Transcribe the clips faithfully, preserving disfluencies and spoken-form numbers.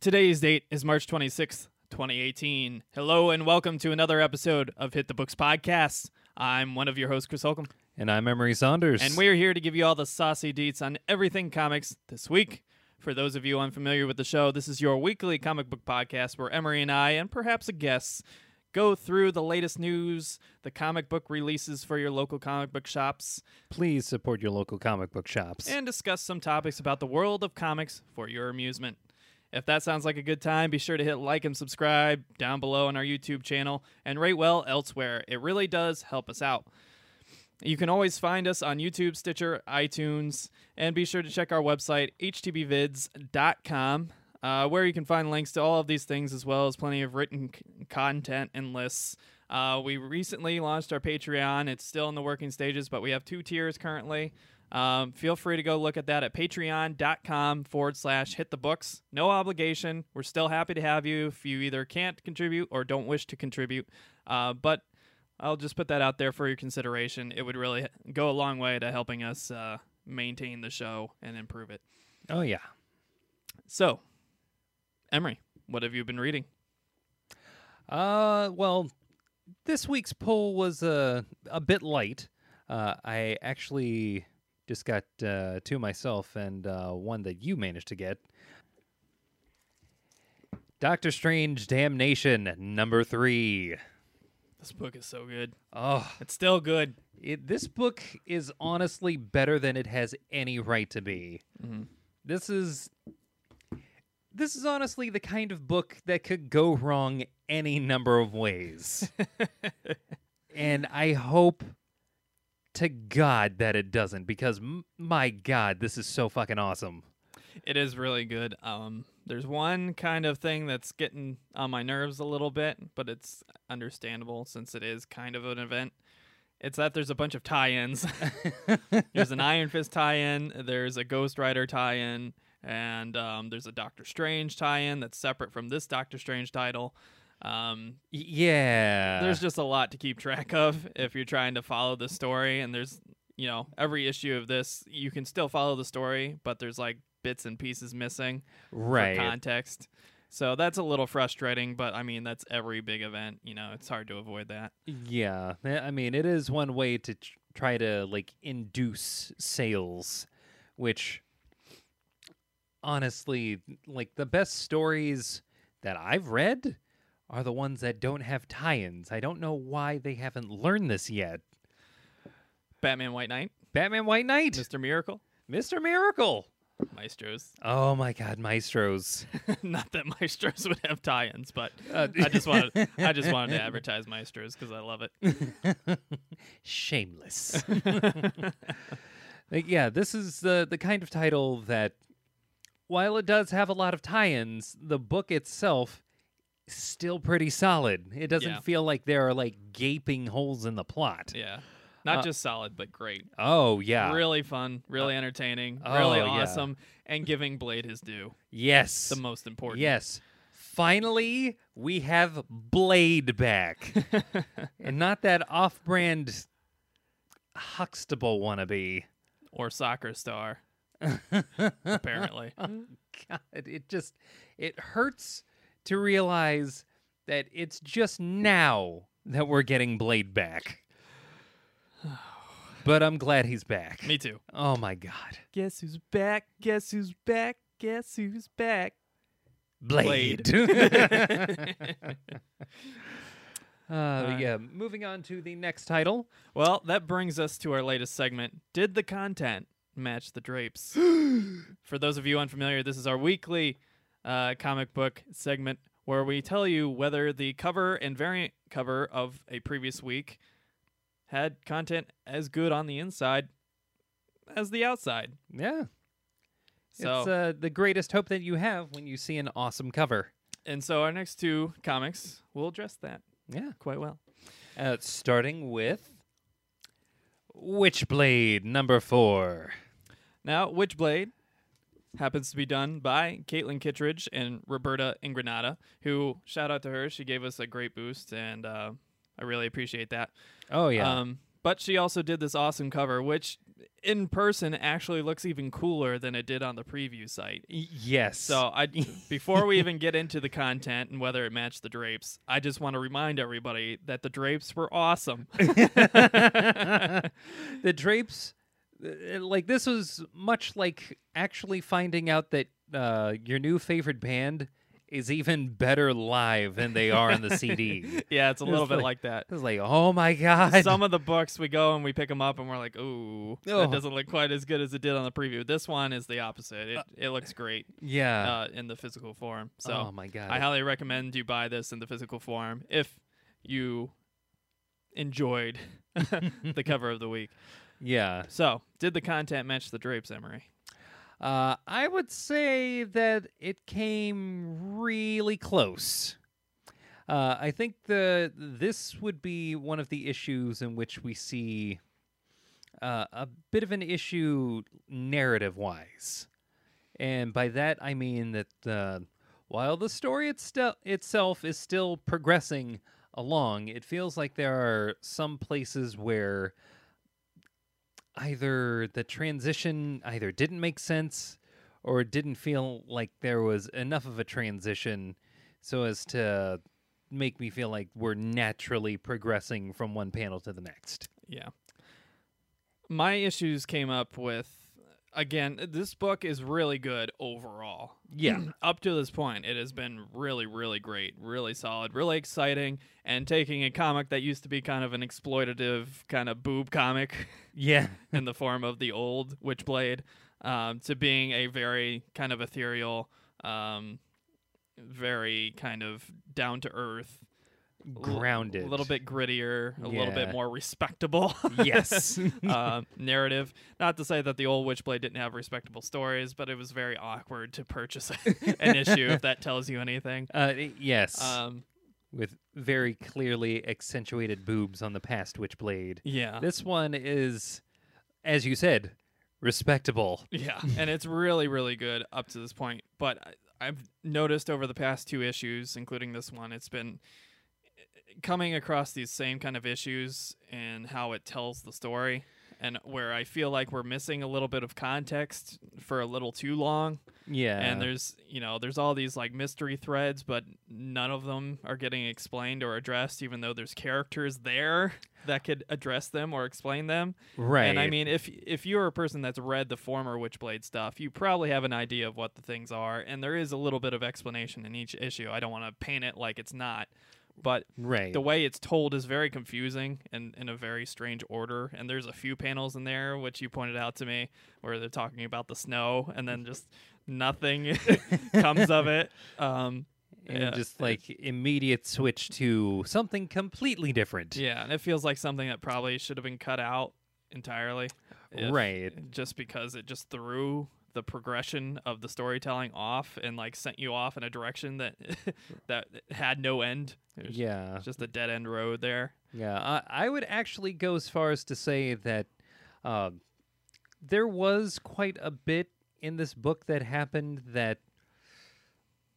Today's date is March twenty-sixth, twenty eighteen. Hello and welcome to another episode of Hit the Books Podcast. I'm one of your hosts, Chris Holcomb. And I'm Emery Saunders. And we're here to give you all the saucy deets on everything comics this week. For those of you unfamiliar with the show, this is your weekly comic book podcast where Emery and I, and perhaps a guest, go through the latest news, the comic book releases for your local comic book shops. Please support your local comic book shops. And discuss some topics about the world of comics for your amusement. If that sounds like a good time, be sure to hit like and subscribe down below on our YouTube channel and rate well elsewhere. It really does help us out. You can always find us on YouTube, Stitcher, iTunes, and be sure to check our website, h t b vids dot com, uh, where you can find links to all of these things as well as plenty of written c- content and lists. Uh, we recently launched our Patreon. It's still in the working stages, but we have two tiers currently. Um, feel free to go look at that at patreon.com forward slash hit the books. No obligation. We're still happy to have you if you either can't contribute or don't wish to contribute. Uh, but I'll just put that out there for your consideration. It would really go a long way to helping us uh, maintain the show and improve it. Oh, yeah. So, Emery, what have you been reading? Uh, well, this week's poll was uh, a bit light. Uh, I actually just got uh, two myself and uh, one that you managed to get. Doctor Strange Damnation, number three. This book is so good. Oh, it's still good. It, this book is honestly better than it has any right to be. Mm-hmm. This is this is honestly the kind of book that could go wrong any number of ways. And I hope to God that it doesn't, because m- my God, this is so fucking awesome. It is really good. Um, there's one kind of thing that's getting on my nerves a little bit, but it's understandable since it is kind of an event. It's that there's a bunch of tie-ins. There's an Iron Fist tie-in, there's a Ghost Rider tie-in, and um, there's a Doctor Strange tie-in that's separate from this Doctor Strange title. Um, yeah. There's just a lot to keep track of if you're trying to follow the story, and there's, you know, every issue of this, you can still follow the story, but there's like bits and pieces missing right. for context. So that's a little frustrating, but I mean, that's every big event, you know, it's hard to avoid that. Yeah. I mean, it is one way to tr- try to like induce sales, which honestly, like the best stories that I've read are the ones that don't have tie-ins. I don't know why they haven't learned this yet. Batman White Knight. Batman White Knight. Mister Miracle. Mister Miracle. Maestros. Oh, my God, Maestros. Not that Maestros would have tie-ins, but uh, I just wanted I just wanted to advertise Maestros because I love it. Shameless. Like, yeah, this is the, the kind of title that, while it does have a lot of tie-ins, the book itself still pretty solid. It doesn't yeah. feel like there are like gaping holes in the plot. Yeah. Not uh, just solid, but great. Oh, yeah. Really fun, really uh, entertaining, oh, really awesome, yeah. And giving Blade his due. Yes. The most important. Yes. Finally, we have Blade back. And not that off-brand Huxtable wannabe. Or soccer star. Apparently. Oh, God, it just, it hurts to realize that it's just now that we're getting Blade back. But I'm glad he's back. Me too. Oh, my God. Guess who's back? Guess who's back? Guess who's back? Blade. Blade. uh, uh, yeah. Moving on to the next title. Well, that brings us to our latest segment. Did the content match the drapes? For those of you unfamiliar, this is our weekly Uh, comic book segment where we tell you whether the cover and variant cover of a previous week had content as good on the inside as the outside. Yeah. So, it's uh, the greatest hope that you have when you see an awesome cover. And so our next two comics will address that. Yeah. Quite well. Uh, starting with Witchblade number four. Now, Witchblade happens to be done by Caitlin Kittredge and Roberta Ingranata, who, shout out to her, she gave us a great boost, and uh, I really appreciate that. Oh, yeah. Um, But she also did this awesome cover, which in person actually looks even cooler than it did on the preview site. Yes. So I, before we even get into the content and whether it matched the drapes, I just want to remind everybody that the drapes were awesome. The drapes, like, this was much like actually finding out that uh, your new favorite band is even better live than they are on the C D. Yeah, it's a little it's bit like, like that. It's like, oh my God. Some of the books, we go and we pick them up and we're like, ooh, oh. that doesn't look quite as good as it did on the preview. This one is the opposite. It, uh, it looks great. Yeah. Uh, in the physical form. So oh my God. I highly recommend you buy this in the physical form if you enjoyed the cover of the week. Yeah. So did the content match the drapes, Emery? Uh, I would say that it came really close. Uh, I think the this would be one of the issues in which we see uh, a bit of an issue narrative-wise. And by that, I mean that uh, while the story itste- itself is still progressing along, it feels like there are some places where either the transition either didn't make sense or it didn't feel like there was enough of a transition so as to make me feel like we're naturally progressing from one panel to the next. Yeah. My issues came up with, again, this book is really good overall. Yeah. Up to this point, it has been really, really great, really solid, really exciting, and taking a comic that used to be kind of an exploitative kind of boob comic. Yeah. In the form of the old Witchblade, um, to being a very kind of ethereal, um, very kind of down-to-earth, grounded, a little bit grittier, a yeah. little bit more respectable yes uh, narrative. Not to say that the old Witchblade didn't have respectable stories, but it was very awkward to purchase an issue, if that tells you anything. Uh, yes. Um, with very clearly accentuated boobs on the past Witchblade. Yeah. This one is, as you said, respectable. Yeah, and it's really, really good up to this point. But I, I've noticed over the past two issues, including this one, it's been coming across these same kind of issues and how it tells the story, and where I feel like we're missing a little bit of context for a little too long. Yeah. And there's, you know, there's all these like mystery threads, but none of them are getting explained or addressed, even though there's characters there that could address them or explain them. Right. And I mean, if if you're a person that's read the former Witchblade stuff, you probably have an idea of what the things are, and there is a little bit of explanation in each issue. I don't want to paint it like it's not. But right. the way it's told is very confusing and in a very strange order. And there's a few panels in there, which you pointed out to me, where they're talking about the snow and then just nothing comes of it. Um, and yeah. just like immediate switch to something completely different. Yeah, and it feels like something that probably should have been cut out entirely. If, right. Just because it just threw the progression of the storytelling off and like sent you off in a direction that that had no end. It was yeah, just a dead end road there. Yeah, I, I would actually go as far as to say that uh, there was quite a bit in this book that happened that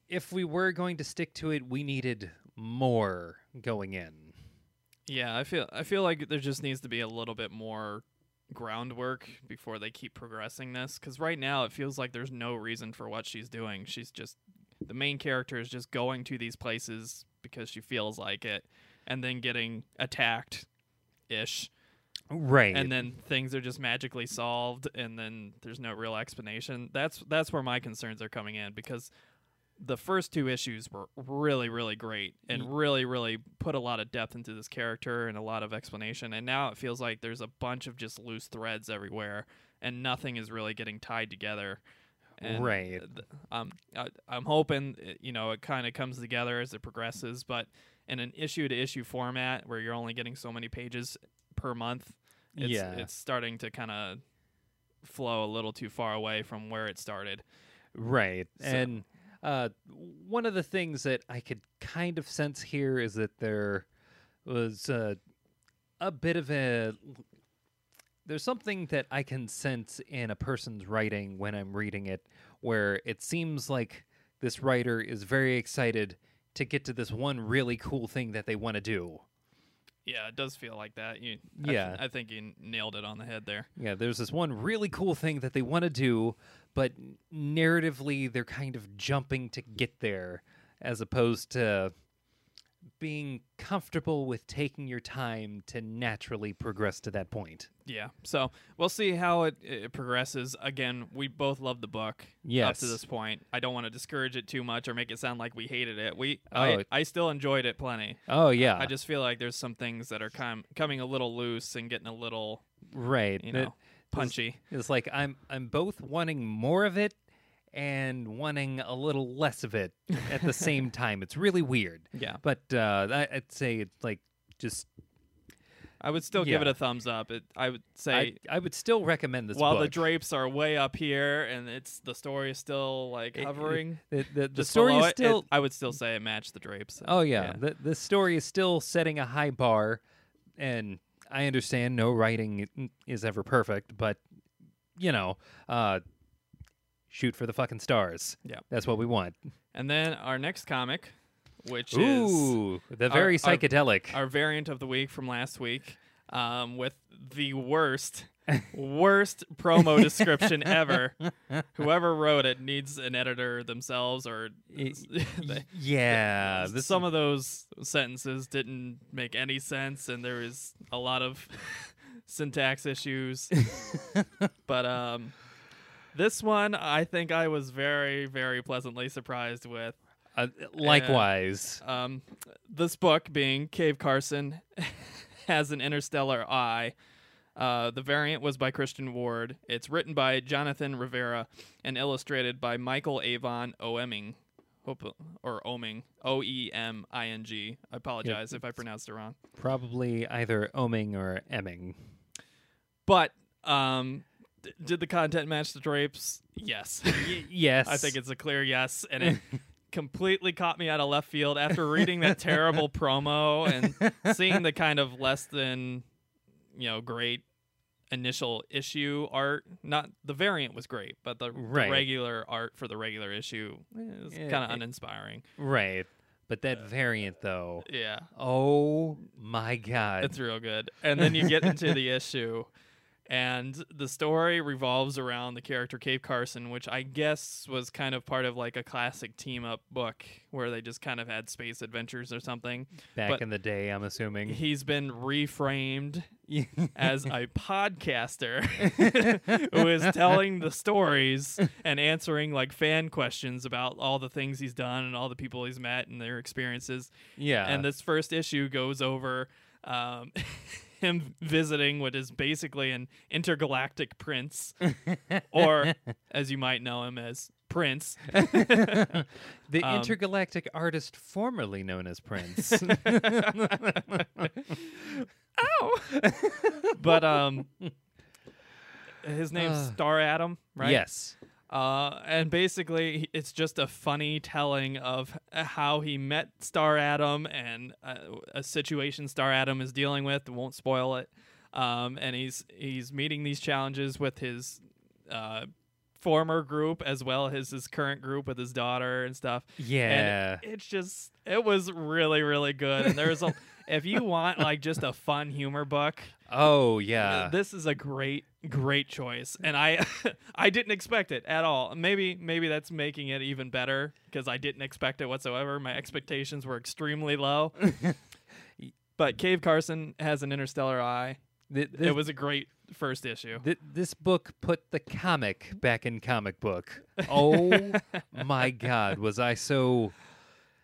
if we were going to stick to it, we needed more going in. Yeah, I feel I feel like there just needs to be a little bit more groundwork before they keep progressing this, because right now it feels like there's no reason for what she's doing. She's just, the main character is just going to these places because she feels like it and then getting attacked ish right, and then things are just magically solved and then there's no real explanation. That's that's where my concerns are coming in, because the first two issues were really, really great and really, really put a lot of depth into this character and a lot of explanation. And now it feels like there's a bunch of just loose threads everywhere and nothing is really getting tied together. And right. Th- um, I, I'm hoping, you know, it kind of comes together as it progresses, but in an issue to issue format where you're only getting so many pages per month, it's, yeah. it's starting to kind of flow a little too far away from where it started. Right. So, and Uh, one of the things that I could kind of sense here is that there was uh, a bit of a... There's something that I can sense in a person's writing when I'm reading it, where it seems like this writer is very excited to get to this one really cool thing that they want to do. Yeah, it does feel like that. You, yeah. I, I think you nailed it on the head there. Yeah, there's this one really cool thing that they want to do, but narratively they're kind of jumping to get there as opposed to being comfortable with taking your time to naturally progress to that point. Yeah, so we'll see how it, it progresses. Again, we both love the book yes. up to this point. I don't want to discourage it too much or make it sound like we hated it. We, oh. I, I still enjoyed it plenty. Oh, yeah. I, I just feel like there's some things that are com- coming a little loose and getting a little right, you know, it, punchy. It's, it's like I'm I'm both wanting more of it and wanting a little less of it at the same time. It's really weird. Yeah. But uh, I, I'd say it's like just... I would still yeah. give it a thumbs up. It, I would say... I, I would still recommend this while book. While the drapes are way up here and it's the story is still like hovering. It, it, the the, the story is still... It, it, I would still say it matched the drapes. Oh, yeah. yeah. The, the story is still setting a high bar, and I understand no writing is ever perfect, but, you know... Uh, Shoot for the fucking stars. Yeah. That's what we want. And then our next comic, which Ooh, is... the very our, psychedelic. Our, our variant of the week from last week um, with the worst, worst promo description ever. Whoever wrote it needs an editor themselves or... It, they, yeah. They, this, some of those sentences didn't make any sense, and there is a lot of syntax issues. But... um. This one, I think I was very, very pleasantly surprised with. Uh, likewise. And, um, this book, being Cave Carson, has an interstellar eye. Uh, the variant was by Christian Ward. It's written by Jonathan Rivera and illustrated by Michael Avon Oeming. Hope, or Oeming. O E M I N G. I apologize yeah, if I pronounced it wrong. Probably either Oeming or Emming. But... Um, did the content match the drapes? Yes. Y- yes. I think it's a clear yes, and it completely caught me out of left field after reading that terrible promo and seeing the kind of less than, you know, great initial issue art. Not the variant was great, but the, right. the regular art for the regular issue is yeah, kind of uninspiring. Right. But that uh, variant, though. Yeah. Oh, my God. It's real good. And then you get into the issue... And the story revolves around the character Cave Carson, which I guess was kind of part of like a classic team-up book where they just kind of had space adventures or something. Back but in the day, I'm assuming. He's been reframed as a podcaster who is telling the stories and answering like fan questions about all the things he's done and all the people he's met and their experiences. Yeah. And this first issue goes over... Um, him visiting what is basically an intergalactic prince, or as you might know him as Prince, the um, intergalactic artist formerly known as Prince. Ow! But um, his name's uh, Star Adam, right? Yes. Uh, and basically, it's just a funny telling of how he met Star Adam and uh, a situation Star Adam is dealing with. Won't spoil it. Um, and he's he's meeting these challenges with his uh, former group as well as his current group with his daughter and stuff. Yeah, and it's just it was really really good. And there's a if you want like just a fun humor book. Oh yeah, this is a great. Great choice, and I, I didn't expect it at all. Maybe, maybe that's making it even better because I didn't expect it whatsoever. My expectations were extremely low. But Cave Carson has an interstellar eye. This, it was a great first issue. Th- this book put the comic back in comic book. Oh my God, was I so?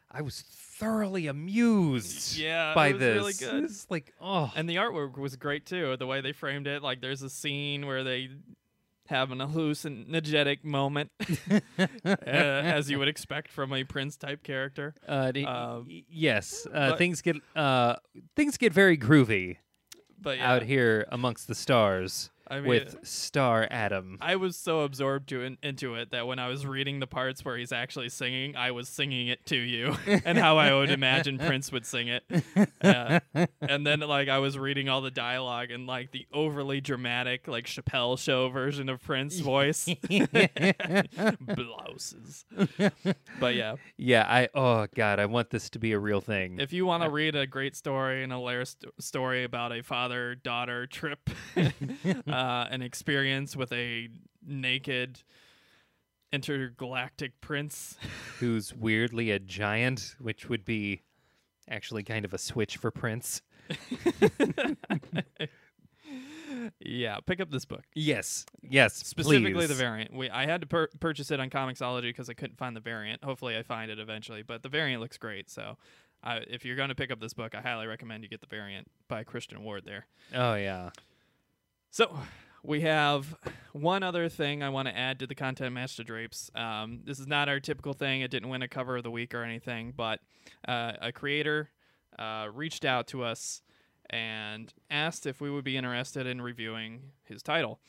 I was thoroughly amused yeah, by it this. Really good. It's like, oh. And the artwork was great too, the way they framed it. Like there's a scene where they have an hallucinogenic moment uh, as you would expect from a Prince type character. Uh, the, uh, yes, uh, but, things get uh, things get very groovy but yeah. out here amongst the stars. I mean, with Star Adam. I was so absorbed to in, into it that when I was reading the parts where he's actually singing, I was singing it to you and how I would imagine Prince would sing it. Uh, and then like I was reading all the dialogue and like the overly dramatic like Chappelle Show version of Prince's voice. Blouses. But yeah. Yeah, I oh God, I want this to be a real thing. If you want to read a great story and a hilarious st- story about a father-daughter trip, Uh, an experience with a naked intergalactic prince who's weirdly a giant, which would be actually kind of a switch for Prince. Yeah, pick up this book. Yes, yes, specifically please. The variant. We I had to pur- purchase it on Comixology because I couldn't find the variant. Hopefully, I find it eventually. But the variant looks great, so. I, if you're going to pick up this book, I highly recommend you get the variant by Christian Ward there. Oh, yeah. So we have one other thing I want to add to the Content Master Drapes. Um, this is not our typical thing. It didn't win a cover of the week or anything, but uh, a creator uh, reached out to us and asked if we would be interested in reviewing his title.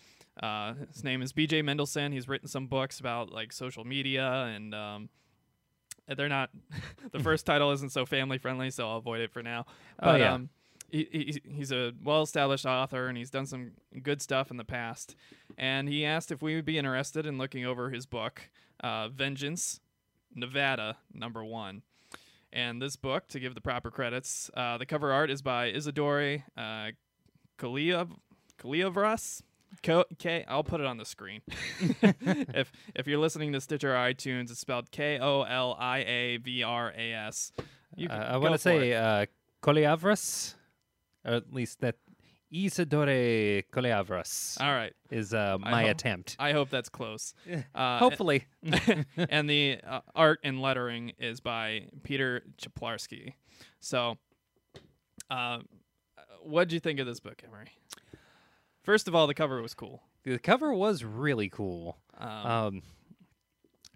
Uh, his name is B J Mendelson. He's written some books about like social media and... Um, They're not. The first title isn't so family friendly, so I'll avoid it for now. But oh, yeah. um, he, he, he's a well-established author, and he's done some good stuff in the past. And he asked if we would be interested in looking over his book, uh, Vengeance Nevada, number one. And this book, to give the proper credits, uh, the cover art is by Isidore uh, Kaliavras. Co- K. I'll put it on the screen. if if you're listening to Stitcher or iTunes, it's spelled K O L I A V R A S. Uh, I want to say uh, Kaliavras, or at least that Isidore Kaliavras. All right, is uh, my I ho- attempt. I hope that's close. Uh, Hopefully. and, and the uh, art and lettering is by Peter Kowalski. So, uh, what did you think of this book, Emery? First of all, the cover was cool. The cover was really cool. Um, um,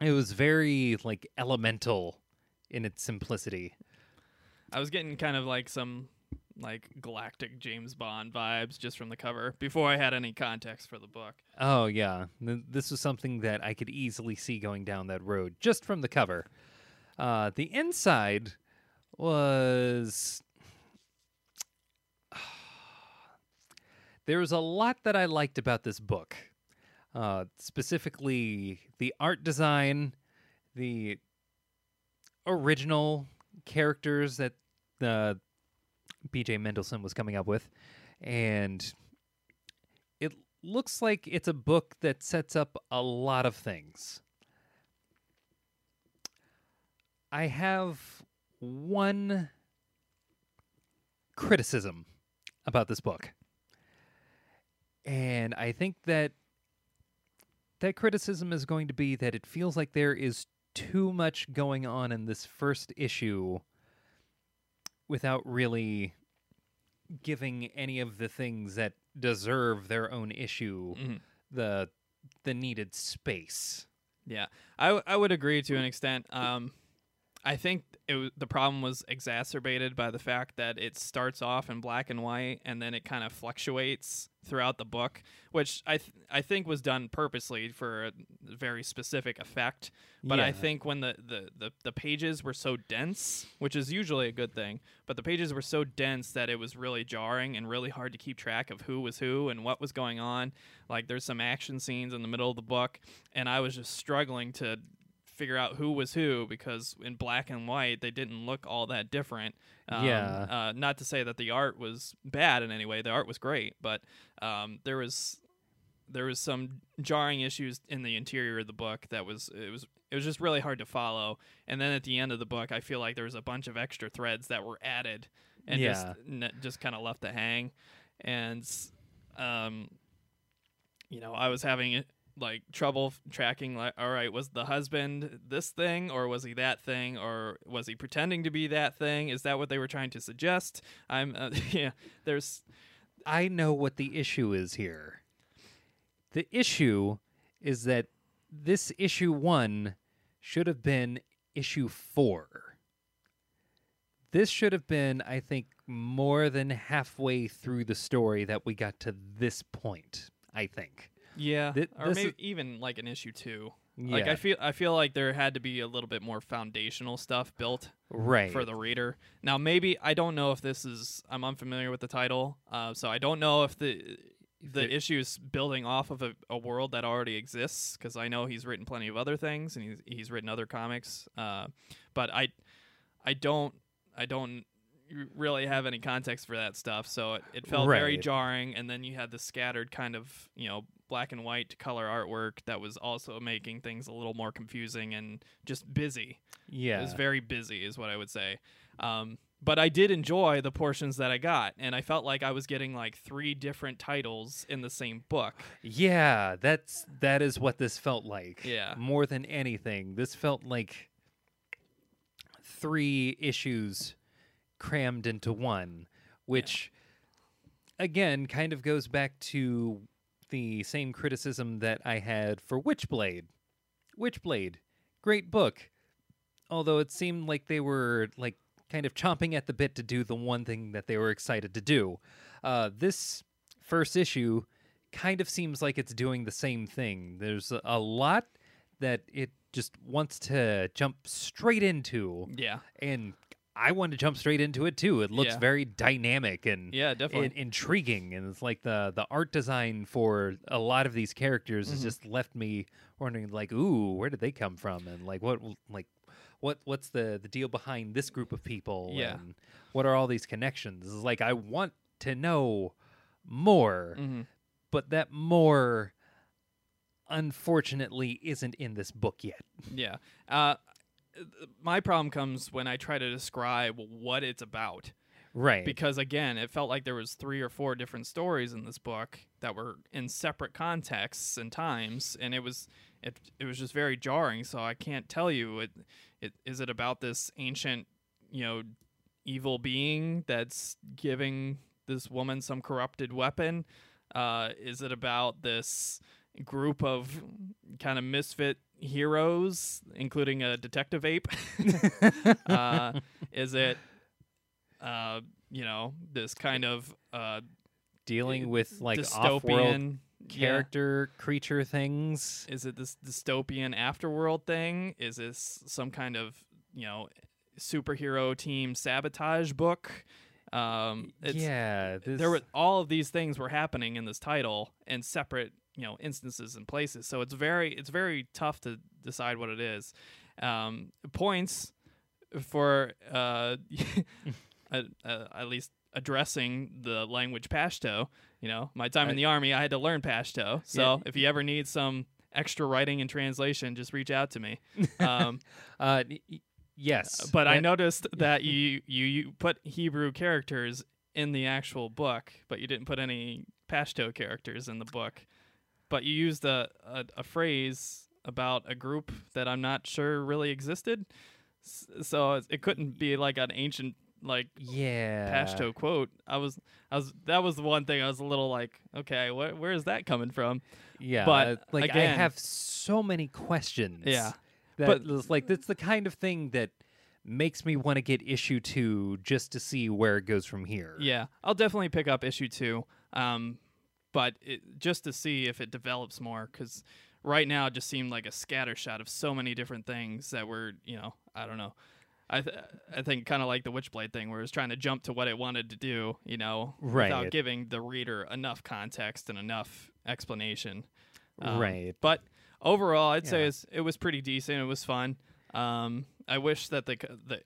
it was very like elemental in its simplicity. I was getting kind of like some like galactic James Bond vibes just from the cover before I had any context for the book. Oh yeah, this was something that I could easily see going down that road just from the cover. Uh, the inside was. There was a lot that I liked about this book, uh, specifically the art design, the original characters that uh, B J Mendelson was coming up with, and it looks like it's a book that sets up a lot of things. I have one criticism about this book. And I think that that criticism is going to be that it feels like there is too much going on in this first issue without really giving any of the things that deserve their own issue mm-hmm. the the needed space. Yeah, I, w- I would agree to an extent. Um, I think it w- the problem was exacerbated by the fact that it starts off in black and white and then it kind of fluctuates throughout the book, which I th- I think was done purposely for a very specific effect. But yeah. I think when the, the, the, the pages were so dense, which is usually a good thing, but the pages were so dense that it was really jarring and really hard to keep track of who was who and what was going on. Like there's some action scenes in the middle of the book, and I was just struggling to figure out who was who because in black and white they didn't look all that different. Um, yeah. Uh, not to say that the art was bad in any way. The art was great, but um, there was there was some jarring issues in the interior of the book that was it was it was just really hard to follow. And then at the end of the book, I feel like there was a bunch of extra threads that were added and yeah. just n- just kind of left to hang. And um, you know, I was having it. Like trouble f- tracking like all right, was the husband this thing or was he that thing or was he pretending to be that thing? Is that what they were trying to suggest? I'm uh, yeah there's I know what the issue is here. The issue is that this issue one should have been issue four. This should have been, I think, more than halfway through the story that we got to this point. I think. Yeah, Th- or maybe is... even like an issue two. Yeah. Like I feel, I feel like there had to be a little bit more foundational stuff built right. for the reader. Now, maybe I don't know if this is. I'm unfamiliar with the title, uh, so I don't know if the the there... issue is building off of a, a world that already exists. Because I know he's written plenty of other things, and he's he's written other comics. Uh, but I, I don't, I don't. really have any context for that stuff, so it, it felt right. very jarring. And then you had the scattered kind of, you know, black and white color artwork that was also making things a little more confusing and just busy. Yeah, it was very busy is what I would say. Um but I did enjoy the portions that I got, and I felt like I was getting like three different titles in the same book. Yeah, that's that is what this felt like. Yeah, more than anything, this felt like three issues crammed into one, which yeah. again kind of goes back to the same criticism that I had for Witchblade. Witchblade, great book, although it seemed like they were like kind of chomping at the bit to do the one thing that they were excited to do. Uh, this first issue kind of seems like it's doing the same thing. There's a lot that it just wants to jump straight into. Yeah, and I want to jump straight into it too. It looks yeah. very dynamic and yeah, definitely and intriguing, and it's like the the art design for a lot of these characters mm-hmm. has just left me wondering, like, ooh, where did they come from, and like what like what what's the the deal behind this group of people, yeah. and what are all these connections? It's like I want to know more, mm-hmm. but that more unfortunately isn't in this book yet. Yeah. Uh, my problem comes when I try to describe what it's about. Right. Because, again, it felt like there was three or four different stories in this book that were in separate contexts and times, and it was it it was just very jarring, so I can't tell you. It, it, is it about this ancient, you know, evil being that's giving this woman some corrupted weapon? Uh, is it about this group of kind of misfit heroes, including a detective ape? uh, is it, uh, you know, this kind of uh, dealing with like dystopian character yeah. creature things? Is it this dystopian afterworld thing? Is this some kind of, you know, superhero team sabotage book? Um, it's, yeah, this... there were all of these things were happening in this title in separate, you know, instances and places. So it's very, it's very tough to decide what it is. Um, points for uh, uh, uh, at least addressing the language Pashto. You know, my time I, in the army, I had to learn Pashto. So yeah. if you ever need some extra writing and translation, just reach out to me. Um, uh, yes, but that, I noticed that you, you you put Hebrew characters in the actual book, but you didn't put any Pashto characters in the book. But you used a, a, a phrase about a group that I'm not sure really existed. So it couldn't be like an ancient, like, yeah. Pashto quote. I was, I was, that was the one thing I was a little like, okay, wh- where is that coming from? Yeah. But uh, like, again, I have so many questions. Yeah. That but like, that's the kind of thing that makes me want to get issue two just to see where it goes from here. Yeah. I'll definitely pick up issue two. Um, But it, just to see if it develops more, because right now it just seemed like a scattershot of so many different things that were, you know, I don't know. I th- I think kind of like the Witchblade thing, where it was trying to jump to what it wanted to do, you know, right. without giving the reader enough context and enough explanation. Um, right. But overall, I'd yeah. say it's, it was pretty decent. It was fun. Um, I wish that the, the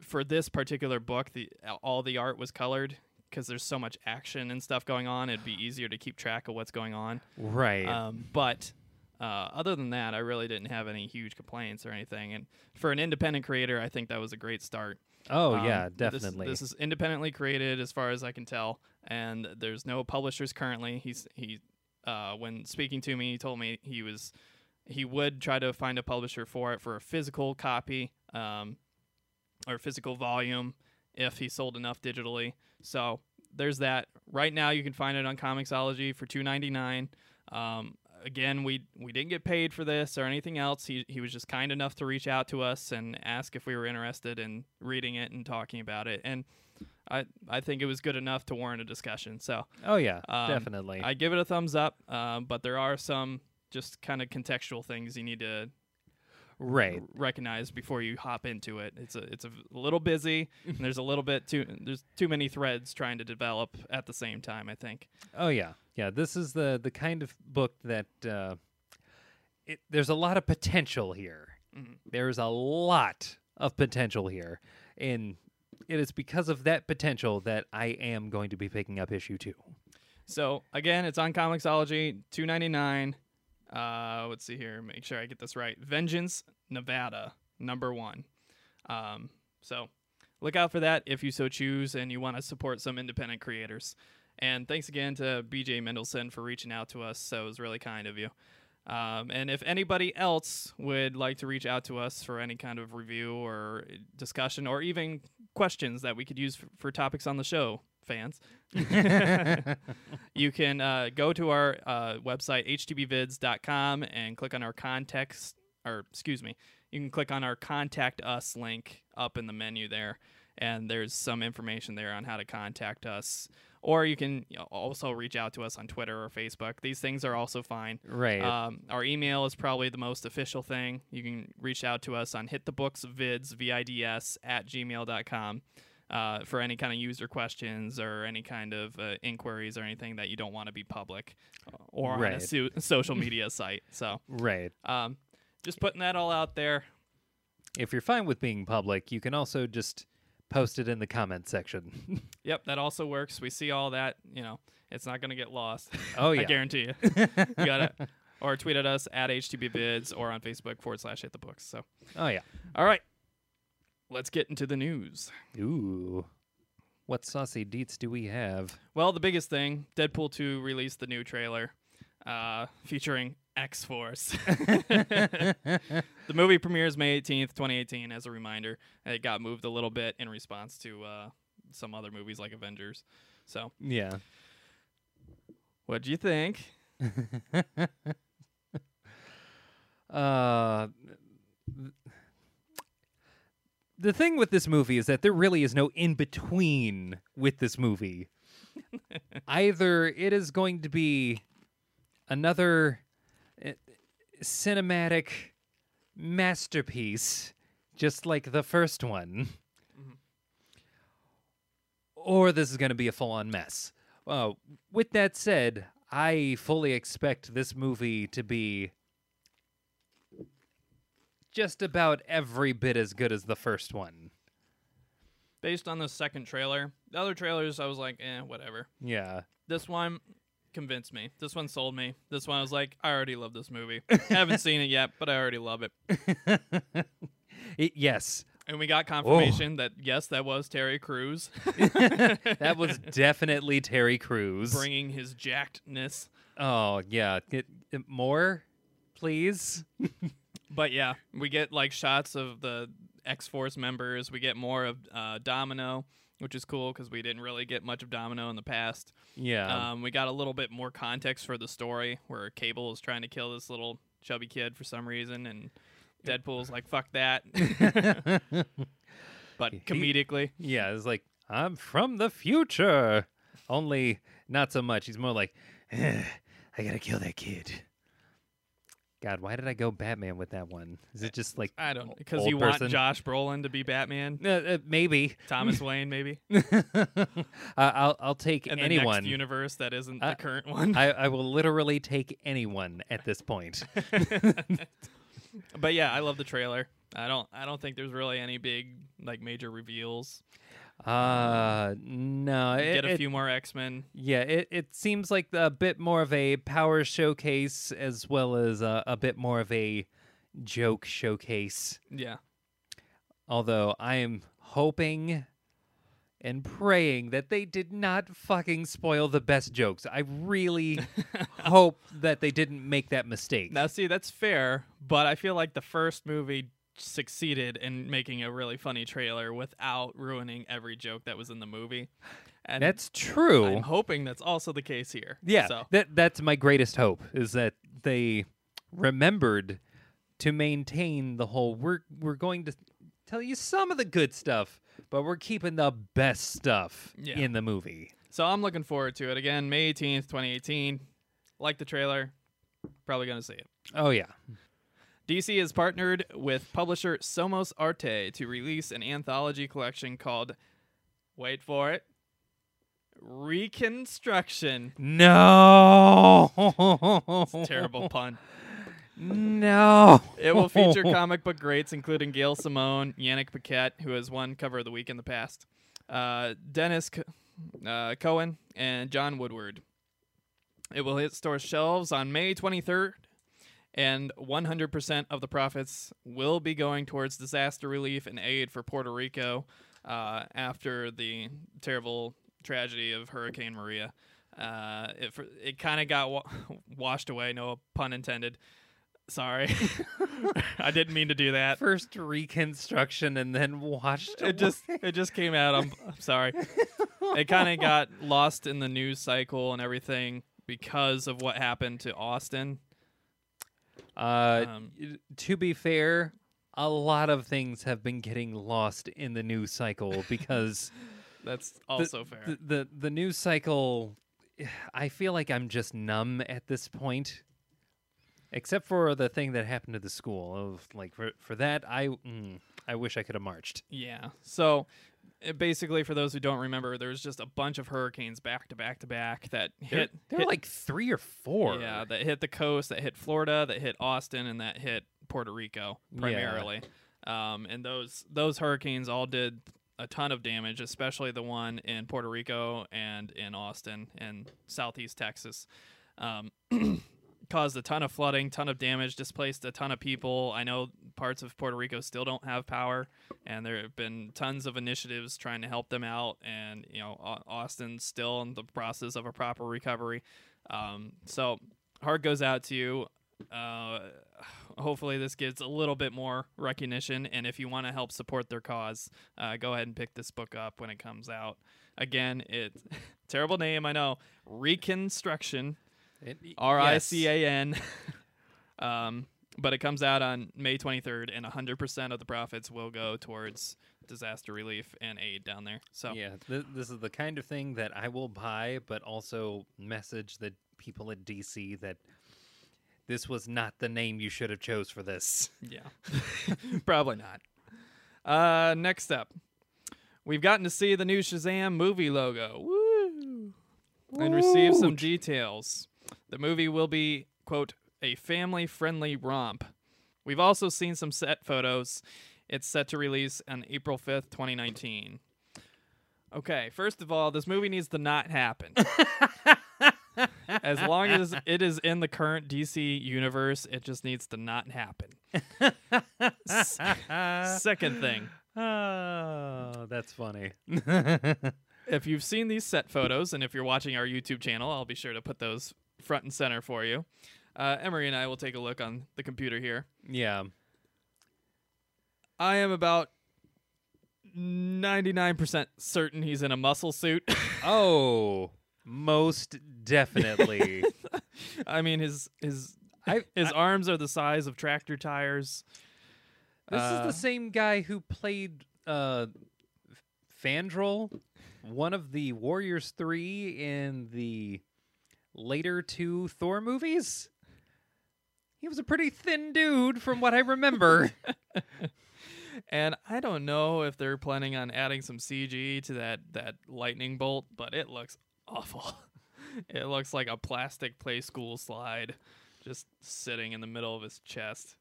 for this particular book, the all the art was colored, because there's so much action and stuff going on, it'd be easier to keep track of what's going on. Right. Um, but uh, other than that, I really didn't have any huge complaints or anything. And for an independent creator, I think that was a great start. Oh, um, yeah, definitely. This, this is independently created as far as I can tell, and there's no publishers currently. He's he, uh, when speaking to me, he told me he was he would try to find a publisher for it for a physical copy um, or physical volume if he sold enough digitally. So there's that. Right now you can find it on Comixology for two ninety-nine. Um, again, we we didn't get paid for this or anything else. He he was just kind enough to reach out to us and ask if we were interested in reading it and talking about it. And I, I think it was good enough to warrant a discussion. So oh yeah, um, definitely. I give it a thumbs up, um, but there are some just kind of contextual things you need to right r- recognize before you hop into it. It's a it's a little busy, and there's a little bit too there's too many threads trying to develop at the same time, I think. Oh yeah, yeah. This is the the kind of book that uh, it, there's a lot of potential here. Mm-hmm. There's a lot of potential here, and it is because of that potential that I am going to be picking up issue two. So, again, it's on Comixology, two ninety-nine. Uh, let's see here. Make sure I get this right. Vengeance Nevada, number one. Um, so, look out for that if you so choose and you want to support some independent creators. And thanks again to B J Mendelson for reaching out to us. So, it was really kind of you. Um, and if anybody else would like to reach out to us for any kind of review or discussion or even questions that we could use f- for topics on the show, fans, you can uh, go to our uh, website, h t b vids dot com, and click on our context, or excuse me, you can click on our Contact Us link up in the menu there, and there's some information there on how to contact us. Or you can also reach out to us on Twitter or Facebook. These things are also fine. Right. Um, our email is probably the most official thing. You can reach out to us on hitthebooksvids, V I D S, at gmail dot com uh, for any kind of user questions or any kind of uh, inquiries or anything that you don't want to be public or right. on a so- social media site. So right. Um, just putting that all out there. If you're fine with being public, you can also just post it in the comment section. Yep, that also works. We see all that. You know, it's not going to get lost. Oh, yeah. I guarantee you. You got it. Or tweet at us at H T B Bids or on Facebook forward slash hit the books. So. Oh, yeah. All right. Let's get into the news. Ooh. What saucy deets do we have? Well, the biggest thing, Deadpool two released the new trailer uh, featuring X-Force. The movie premieres May eighteenth, twenty eighteen, as a reminder. It got moved a little bit in response to uh, some other movies like Avengers. So, yeah. What'd you think? uh, th- the thing with this movie is that there really is no in-between with this movie. Either it is going to be another cinematic masterpiece, just like the first one, mm-hmm. or this is going to be a full-on mess. Uh, with that said, I fully expect this movie to be just about every bit as good as the first one. Based on the second trailer, the other trailers, I was like, eh, whatever. Yeah. This one convinced me. This one sold me. This one I was like, I already love this movie. I haven't seen it yet, but I already love it. it yes. And we got confirmation oh. that, yes, that was Terry Crews. That was definitely Terry Crews. Bringing his jackedness. Oh, yeah. It, it, more, please. But, yeah, we get, like, shots of the X-Force members. We get more of uh, Domino, which is cool because we didn't really get much of Domino in the past. Yeah. Um, we got a little bit more context for the story where Cable is trying to kill this little chubby kid for some reason, and Deadpool's like, fuck that. But comedically. He, yeah, it's like, I'm from the future. Only not so much. He's more like, eh, I gotta kill that kid. God, why did I go Batman with that one? Is it just like I don't because you person? Want Josh Brolin to be Batman? Uh, uh, maybe Thomas Wayne, maybe. uh, I'll I'll take and anyone. The next universe that isn't uh, the current one. I, I will literally take anyone at this point. But yeah, I love the trailer. I don't I don't think there's really any big like major reveals. Uh no. It, get a it, few more X-Men. Yeah, it, it seems like a bit more of a power showcase as well as a, a bit more of a joke showcase. Yeah. Although I am hoping and praying that they did not fucking spoil the best jokes. I really hope that they didn't make that mistake. Now, see, that's fair, but I feel like the first movie succeeded in making a really funny trailer without ruining every joke that was in the movie. And that's true. I'm hoping that's also the case here. Yeah, so. that that's my greatest hope, is that they remembered to maintain the whole, we're, we're going to tell you some of the good stuff, but we're keeping the best stuff yeah. in the movie. So I'm looking forward to it. Again, May eighteenth, twenty eighteen. Like the trailer. Probably going to see it. Oh, yeah. D C has partnered with publisher Somos Arte to release an anthology collection called, wait for it, Reconstruction. No! It's a terrible pun. No! It will feature comic book greats including Gail Simone, Yannick Paquette, who has won Cover of the Week in the past, uh, Dennis C- uh, Cohen, and John Woodward. It will hit store shelves on May twenty-third. And one hundred percent of the profits will be going towards disaster relief and aid for Puerto Rico uh, after the terrible tragedy of Hurricane Maria. Uh, it it kind of got wa- washed away, no pun intended. Sorry. I didn't mean to do that. First reconstruction and then washed away. It just, it just came out. I'm, I'm sorry. It kind of got lost in the news cycle and everything because of what happened to Austin. Uh, um, to be fair, a lot of things have been getting lost in the news cycle because that's also the, fair. The, the the news cycle, I feel like I'm just numb at this point, except for the thing that happened to the school. Of like for for that, I mm, I wish I could have marched. Yeah. So it basically, for those who don't remember, there was just a bunch of hurricanes back to back to back that hit. There were like three or four. Yeah, that hit the coast, that hit Florida, that hit Austin, and that hit Puerto Rico primarily. Yeah. Um, and those those hurricanes all did a ton of damage, especially the one in Puerto Rico and in Austin and southeast Texas. Um, caused a ton of flooding, ton of damage, displaced a ton of people. I know parts of Puerto Rico still don't have power, and there have been tons of initiatives trying to help them out, and you know, Austin's still in the process of a proper recovery. Um, so heart goes out to you. Uh, hopefully this gets a little bit more recognition, and if you want to help support their cause, uh, go ahead and pick this book up when it comes out. Again, it's terrible name, I know. Reconstruction. R I C A N. um, but it comes out on May twenty-third, and one hundred percent of the profits will go towards disaster relief and aid down there. So yeah, th- this is the kind of thing that I will buy, but also message the people at D C that this was not the name you should have chose for this. Yeah, probably not. Uh, next up, we've gotten to see the new Shazam movie logo. Woo! And receive some details. The movie will be, quote, a family-friendly romp. We've also seen some set photos. It's set to release on April fifth, twenty nineteen. Okay, first of all, this movie needs to not happen. As long as it is in the current D C universe, it just needs to not happen. S- second thing. Oh, that's funny. If you've seen these set photos, and if you're watching our YouTube channel, I'll be sure to put those front and center for you. Uh, Emery and I will take a look on the computer here. Yeah. I am about ninety-nine percent certain he's in a muscle suit. Oh, most definitely. I mean, his his I, his I, arms are the size of tractor tires. This uh, is the same guy who played uh, Fandral, one of the Warriors three in the later two Thor movies. He was a pretty thin dude from what I remember. And I don't know if they're planning on adding some C G to that, that lightning bolt, but it looks awful. It looks like a plastic play school slide just sitting in the middle of his chest.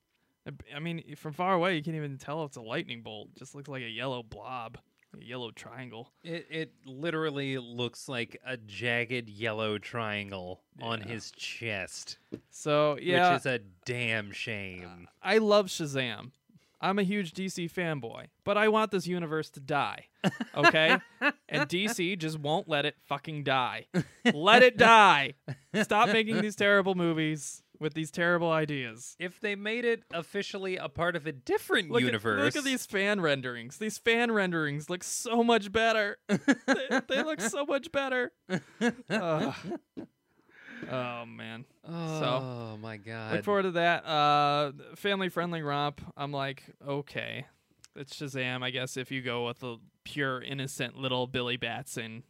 I mean, from far away, you can't even tell if it's a lightning bolt. It just looks like a yellow blob. A yellow triangle. It it literally looks like a jagged yellow triangle yeah. on his chest. So yeah, which is a damn shame. Uh, I love Shazam. I'm a huge D C fanboy, but I want this universe to die. Okay, and D C just won't let it fucking die. Let it die. Stop making these terrible movies with these terrible ideas. If they made it officially a part of a different look universe. At, look at these fan renderings. These fan renderings look so much better. they, they look so much better. Uh, oh, man. Oh, so, my God. Look forward to that. Uh, family-friendly romp. I'm like, okay. it's Shazam. I guess if you go with a pure innocent little Billy Batson,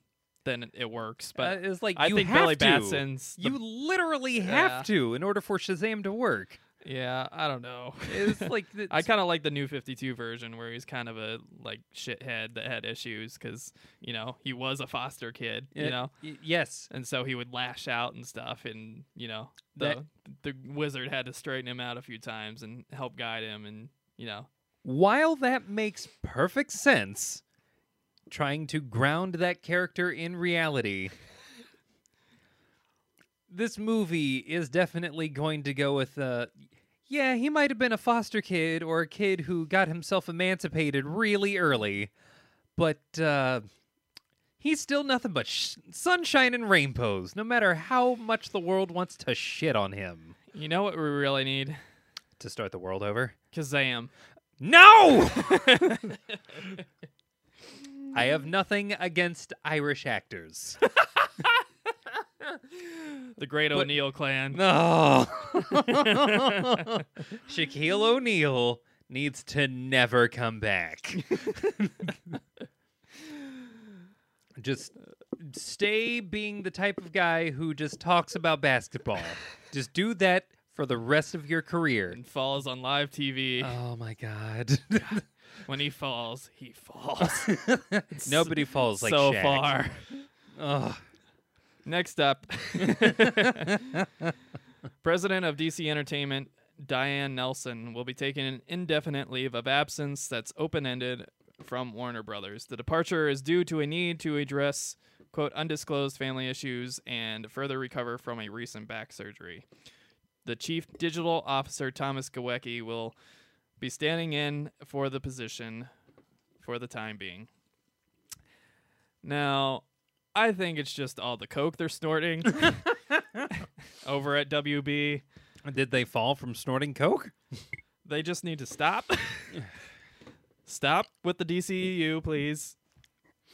then it works. But uh, it's like I you think have Billy to. Batson's the... you literally have yeah. to in order for Shazam to work. Yeah, I don't know. It's like it's... I kind of like the New fifty-two version where he's kind of a like shithead that had issues because you know he was a foster kid, you it, know. It, yes, and so he would lash out and stuff, and you know the that... the wizard had to straighten him out a few times and help guide him, and you know. While that makes perfect sense, trying to ground that character in reality. This movie is definitely going to go with, uh, yeah, he might have been a foster kid or a kid who got himself emancipated really early, but uh, he's still nothing but sh- sunshine and rainbows, no matter how much the world wants to shit on him. You know what we really need? To start the world over? Kazam. No! I have nothing against Irish actors. The great O'Neill clan. No. Shaquille O'Neal needs to never come back. Just stay being the type of guy who just talks about basketball. Just do that for the rest of your career. And falls on live T V. Oh, my God. When he falls, he falls. Nobody falls like so Shaq. So far. Ugh. Next up, President of D C Entertainment, Diane Nelson, will be taking an indefinite leave of absence that's open-ended from Warner Brothers. The departure is due to a need to address, quote, undisclosed family issues and further recover from a recent back surgery. The Chief Digital Officer, Thomas Gawecki, will be standing in for the position for the time being. Now... I think it's just all the coke they're snorting over at W B. Did they fall from snorting coke? They just need to stop. Stop with the D C E U, please.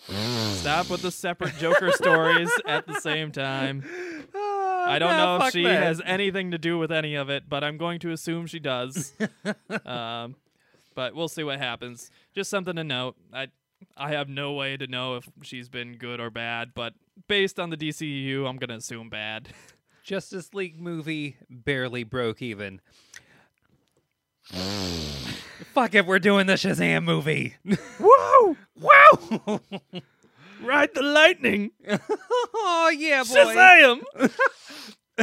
Stop with the separate Joker stories at the same time. Oh, I don't no, know if she that. has anything to do with any of it, but I'm going to assume she does. um, but we'll see what happens. Just something to note. I... I have no way to know if she's been good or bad, but based on the D C E U, I'm going to assume bad. Justice League movie barely broke even. Fuck it, we're doing the Shazam movie. Woo! Wow! Ride the lightning! Oh, yeah, boy.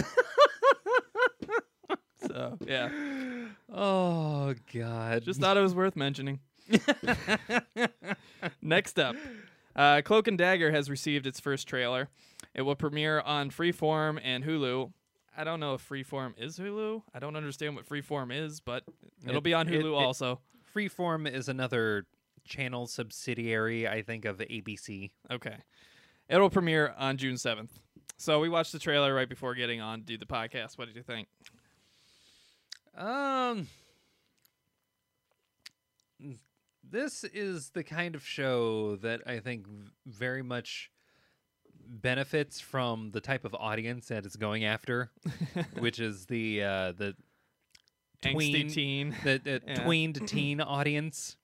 Shazam! So, yeah. Oh, God. Just thought it was worth mentioning. Next up, uh, Cloak and Dagger has received its first trailer. It will premiere on Freeform and Hulu. I don't know if Freeform is Hulu. I don't understand what Freeform is, but it'll it, be on Hulu it, it, also. Freeform is another channel subsidiary, I think, of A B C. Okay. It'll premiere on June seventh. So we watched the trailer right before getting on to do the podcast. What did you think? Um... This is the kind of show that I think very much benefits from the type of audience that it's going after, which is the uh, the tween, angsty teen, the, the yeah. tweened teen audience.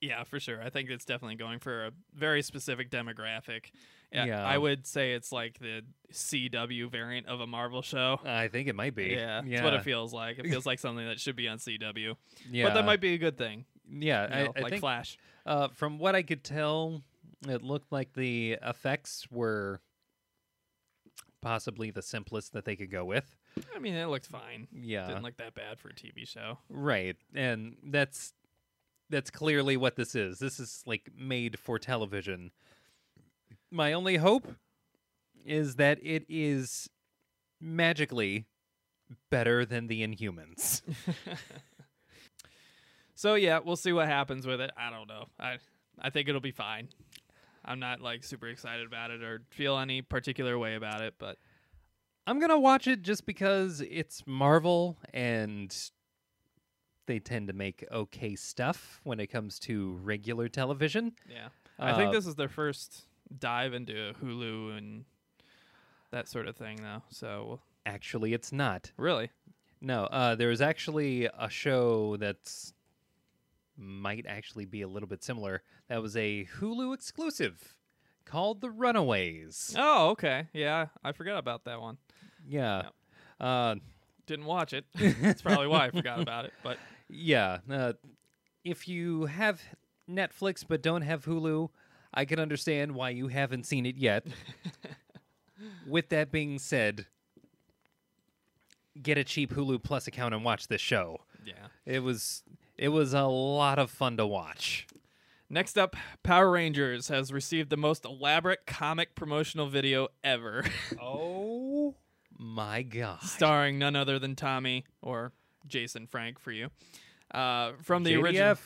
Yeah, for sure. I think it's definitely going for a very specific demographic. Yeah, yeah, I would say it's like the C W variant of a Marvel show. I think it might be. Yeah, yeah. That's what it feels like. It feels like something that should be on C W. Yeah, but that might be a good thing. Yeah, you know, I, I like think, Flash. Uh, from what I could tell, it looked like the effects were possibly the simplest that they could go with. I mean, it looked fine. Yeah, didn't look that bad for a T V show. Right, and that's that's clearly what this is. This is like made for television. My only hope is that it is magically better than the Inhumans. So, yeah, we'll see what happens with it. I don't know. I I think it'll be fine. I'm not, like, super excited about it or feel any particular way about it, but... I'm going to watch it just because it's Marvel, and they tend to make okay stuff when it comes to regular television. Yeah. Uh, I think this is their first dive into Hulu and that sort of thing, though, so... Actually, it's not. Really? No. Uh, there was actually a show that's... might actually be a little bit similar. That was a Hulu exclusive called The Runaways. Oh, okay. Yeah, I forgot about that one. Yeah. No. Uh, Didn't watch it. That's probably why I forgot about it. But yeah, uh, if you have Netflix but don't have Hulu, I can understand why you haven't seen it yet. With that being said, get a cheap Hulu Plus account and watch this show. Yeah. It was it was a lot of fun to watch. Next up, Power Rangers has received the most elaborate comic promotional video ever. Oh my God. Starring none other than Tommy, or Jason Frank for you. Uh, from the original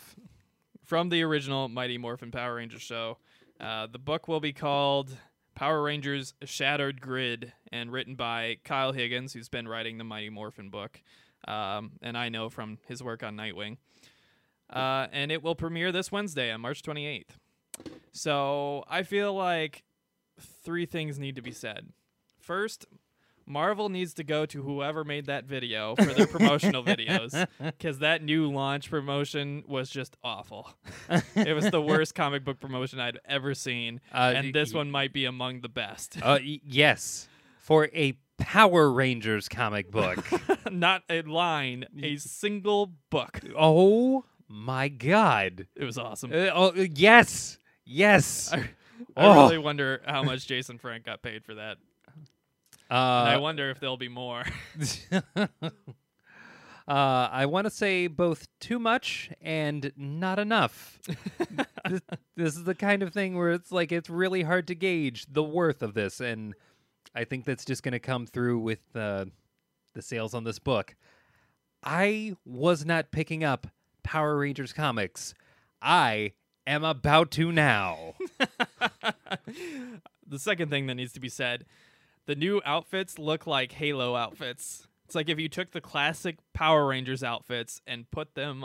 From the original Mighty Morphin Power Rangers show. Uh, the book will be called Power Rangers Shattered Grid, and written by Kyle Higgins, who's been writing the Mighty Morphin book, um, and I know from his work on Nightwing. Uh, and it will premiere this Wednesday on March twenty-eighth. So I feel like three things need to be said. First, Marvel needs to go to whoever made that video for their promotional videos, because that new launch promotion was just awful. It was the worst comic book promotion I'd ever seen, uh, and this y- one might be among the best. Uh, y- yes, for a Power Rangers comic book. Not a line, a single book. Oh, my God. It was awesome. Uh, oh, yes, yes. I, I oh. really wonder how much Jason Frank got paid for that. Uh, and I wonder if there'll be more. uh, I want to say both too much and not enough. this, this is the kind of thing where it's like it's really hard to gauge the worth of this, and I think that's just going to come through with uh, the sales on this book. I was not picking up Power Rangers comics. I am about to now. The second thing that needs to be said: the new outfits look like Halo outfits. It's like if you took the classic Power Rangers outfits and put them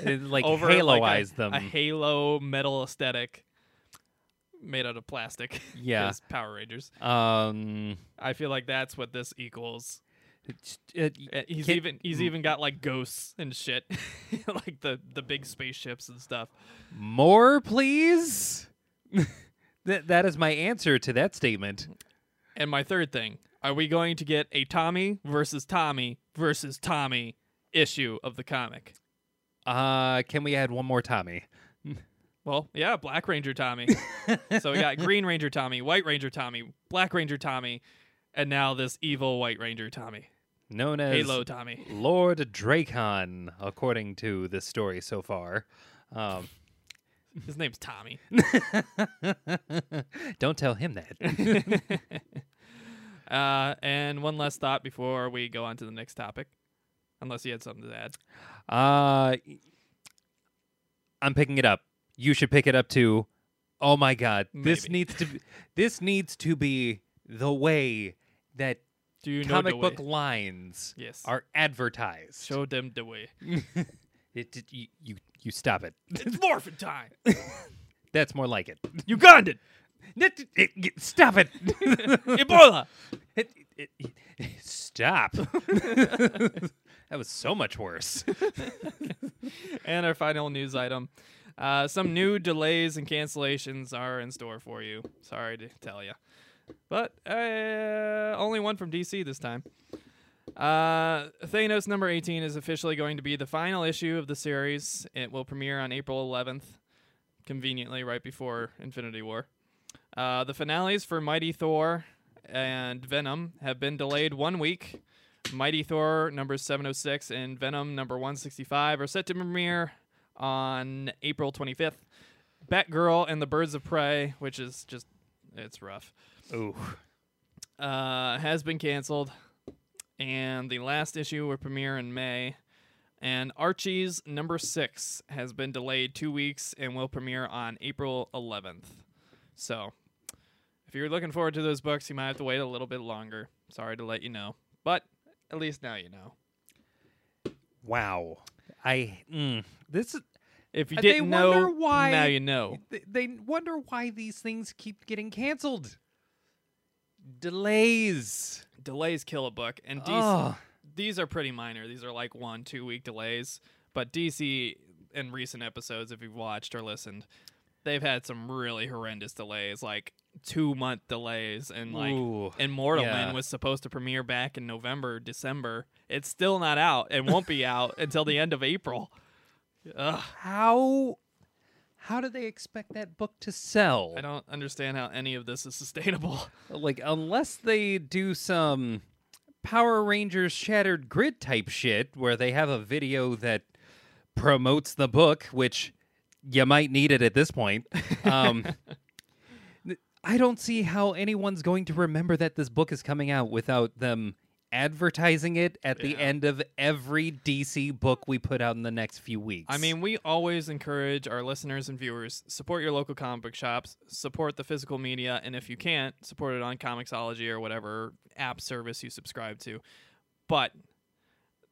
like over Halo-ized like a, them. A Halo metal aesthetic made out of plastic. Yeah. Power Rangers. Um, I feel like that's what this equals. It, it, he's can, even he's even got like ghosts and shit. Like the, the big spaceships and stuff. More, please? that that is my answer to that statement. And my third thing, are we going to get a Tommy versus Tommy versus Tommy issue of the comic? Uh, can we add one more Tommy? Well, yeah, Black Ranger Tommy. So we got Green Ranger Tommy, White Ranger Tommy, Black Ranger Tommy, and now this evil White Ranger Tommy. Known as Halo Tommy. Lord Dracon, according to this story so far. Um His name's Tommy. Don't tell him that. uh, and one last thought before we go on to the next topic, unless you had something to add. Uh, I'm picking it up. You should pick it up too. Oh my God, Maybe. this needs to be, this needs to be the way that Do you comic know the book way? lines yes. are advertised. Show them the way. It, it, you, you you stop it. It's morphin' time. That's more like it. Ugandan. It, it, it, stop it. Ebola. It, it, it, it, stop. That was so much worse. And our final news item. Uh, some new delays and cancellations are in store for you. Sorry to tell you. But uh, only one from D C this time. Uh, Thanos number eighteen is officially going to be the final issue of the series. It will premiere on April eleventh, conveniently right before Infinity War. Uh, the finales for Mighty Thor and Venom have been delayed one week. Mighty Thor number seven oh six and Venom number one sixty-five are set to premiere on April twenty-fifth. Batgirl and the Birds of Prey, which is just, it's rough. Ooh. Uh, has been canceled. And the last issue will premiere in May. And Archie's number six has been delayed two weeks and will premiere on April eleventh. So, if you're looking forward to those books, you might have to wait a little bit longer. Sorry to let you know. But, at least now you know. Wow. I, mm, this is, if you didn't know, why, now you know. They, they wonder why these things keep getting canceled. Delays. Delays kill a book, and D C, oh. these are pretty minor. These are like one, two week delays, but D C in recent episodes, if you've watched or listened, they've had some really horrendous delays, like two-month delays, and like Ooh, and Mortal yeah. Man was supposed to premiere back in November, December. It's still not out and won't be out until the end of April. Ugh. How how do they expect that book to sell? I don't understand how any of this is sustainable. Like, unless they do some Power Rangers Shattered Grid type shit where they have a video that promotes the book, which... you might need it at this point. Um, I don't see how anyone's going to remember that this book is coming out without them advertising it at yeah. the end of every D C book we put out in the next few weeks. I mean, we always encourage our listeners and viewers, support your local comic book shops, support the physical media, and if you can't, support it on Comixology or whatever app service you subscribe to. But...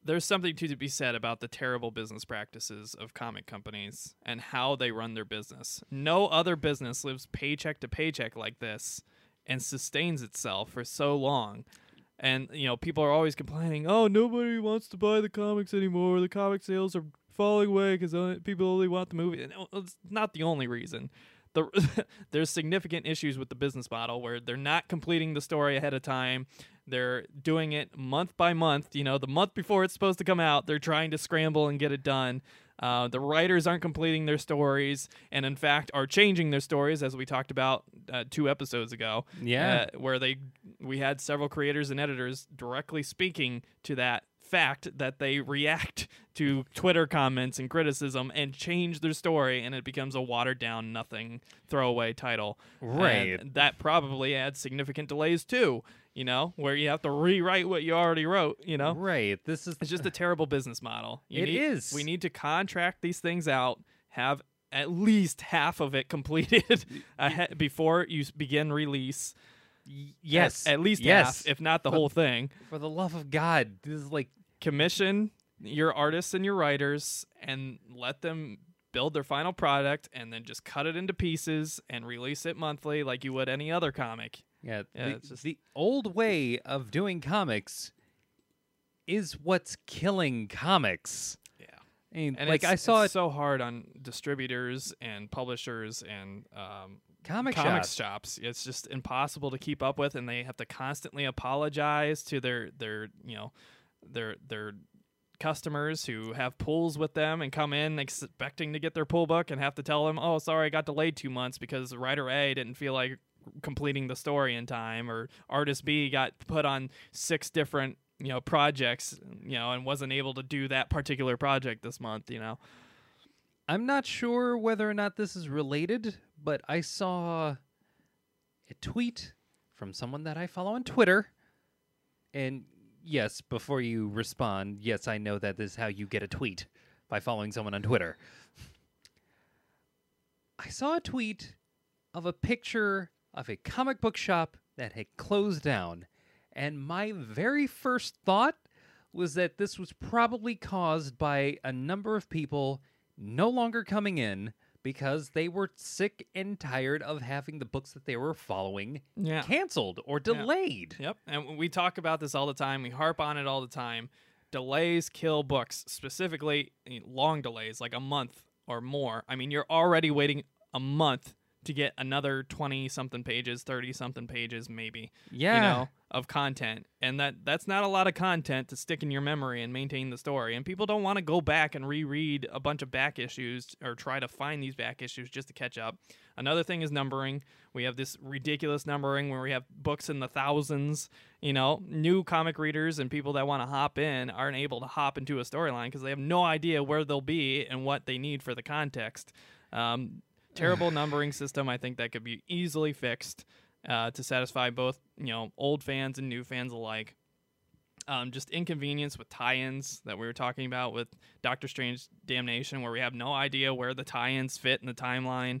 there's something to be said about the terrible business practices of comic companies and how they run their business. No other business lives paycheck to paycheck like this and sustains itself for so long. And, you know, people are always complaining, oh, nobody wants to buy the comics anymore. The comic sales are falling away because people only want the movie. And it's not the only reason. The, there's significant issues with the business model where they're not completing the story ahead of time. They're doing it month by month. You know, the month before it's supposed to come out, they're trying to scramble and get it done. Uh, the writers aren't completing their stories and, in fact, are changing their stories, as we talked about uh, two episodes ago. Yeah. Uh, where they we had several creators and editors directly speaking to that fact that they react to Twitter comments and criticism and change their story, and it becomes a watered-down, nothing, throwaway title. Right. And that probably adds significant delays, too. You know, where you have to rewrite what you already wrote, you know? Right. This is it's just a terrible business model. You it need, is. We need to contract these things out, have at least half of it completed ahead, before you begin release. Yes. At, at least yes. half, if not the but whole thing. For the love of God. This is like... commission your artists and your writers and let them build their final product and then just cut it into pieces and release it monthly like you would any other comic. Yeah, yeah, the, it's just... the old way of doing comics is what's killing comics. Yeah, I mean, and like it's, I saw it's it so hard on distributors and publishers and um, comic comic shops. shops. It's just impossible to keep up with, and they have to constantly apologize to their their you know their their customers who have pools with them and come in expecting to get their pool book and have to tell them, oh, sorry, I got delayed two months because writer A didn't feel like completing the story in time, or artist B got put on six different, you know, projects, you know, and wasn't able to do that particular project this month, you know. I'm not sure whether or not this is related, but I saw a tweet from someone that I follow on Twitter. And yes, before you respond, yes, I know that this is how you get a tweet, by following someone on Twitter. I saw a tweet of a picture of a comic book shop that had closed down. And my very first thought was that this was probably caused by a number of people no longer coming in because they were sick and tired of having the books that they were following yeah. canceled or delayed. Yeah. Yep, and we talk about this all the time. We harp on it all the time. Delays kill books, specifically long delays, like a month or more. I mean, you're already waiting a month to get another twenty-something pages, thirty-something pages maybe, yeah. you know, of content. And that that's not a lot of content to stick in your memory and maintain the story. And people don't want to go back and reread a bunch of back issues or try to find these back issues just to catch up. Another thing is numbering. We have this ridiculous numbering where we have books in the thousands. You know, new comic readers and people that want to hop in aren't able to hop into a storyline because they have no idea where they'll be and what they need for the context. Um Terrible numbering system. I think that could be easily fixed uh, to satisfy both, you know, old fans and new fans alike. Um, just inconvenience with tie-ins that we were talking about with Doctor Strange Damnation, where we have no idea where the tie-ins fit in the timeline.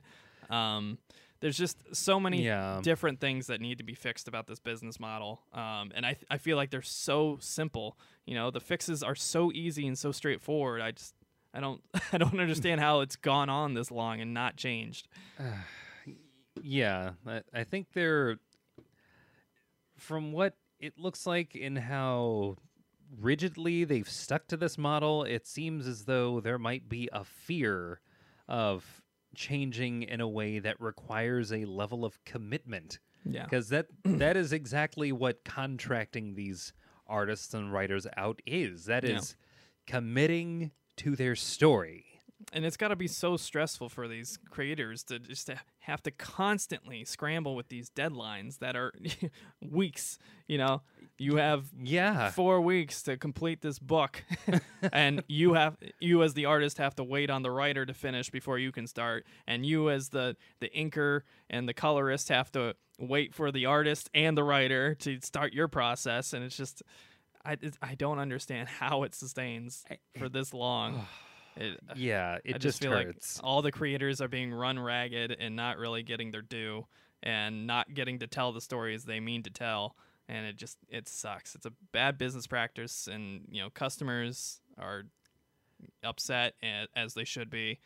Um, there's just so many yeah. different things that need to be fixed about this business model. Um, and I, th- I feel like they're so simple. You know, the fixes are so easy and so straightforward. I just... I don't I don't understand how it's gone on this long and not changed. Uh, yeah, I, I think they're, from what it looks like in how rigidly they've stuck to this model, it seems as though there might be a fear of changing in a way that requires a level of commitment. Yeah. Because that that is exactly what contracting these artists and writers out is. That is yeah. committing to their story. And it's got to be so stressful for these creators to just to have to constantly scramble with these deadlines that are weeks. You know, you have yeah. four weeks to complete this book, and you have you as the artist have to wait on the writer to finish before you can start, and you as the the inker and the colorist have to wait for the artist and the writer to start your process. And it's just, I I don't understand how it sustains for this long. It, yeah, it I just, just feel hurts. Like all the creators are being run ragged and not really getting their due and not getting to tell the stories they mean to tell. And it just, it sucks. It's a bad business practice, and, you know, customers are upset, and, as they should be.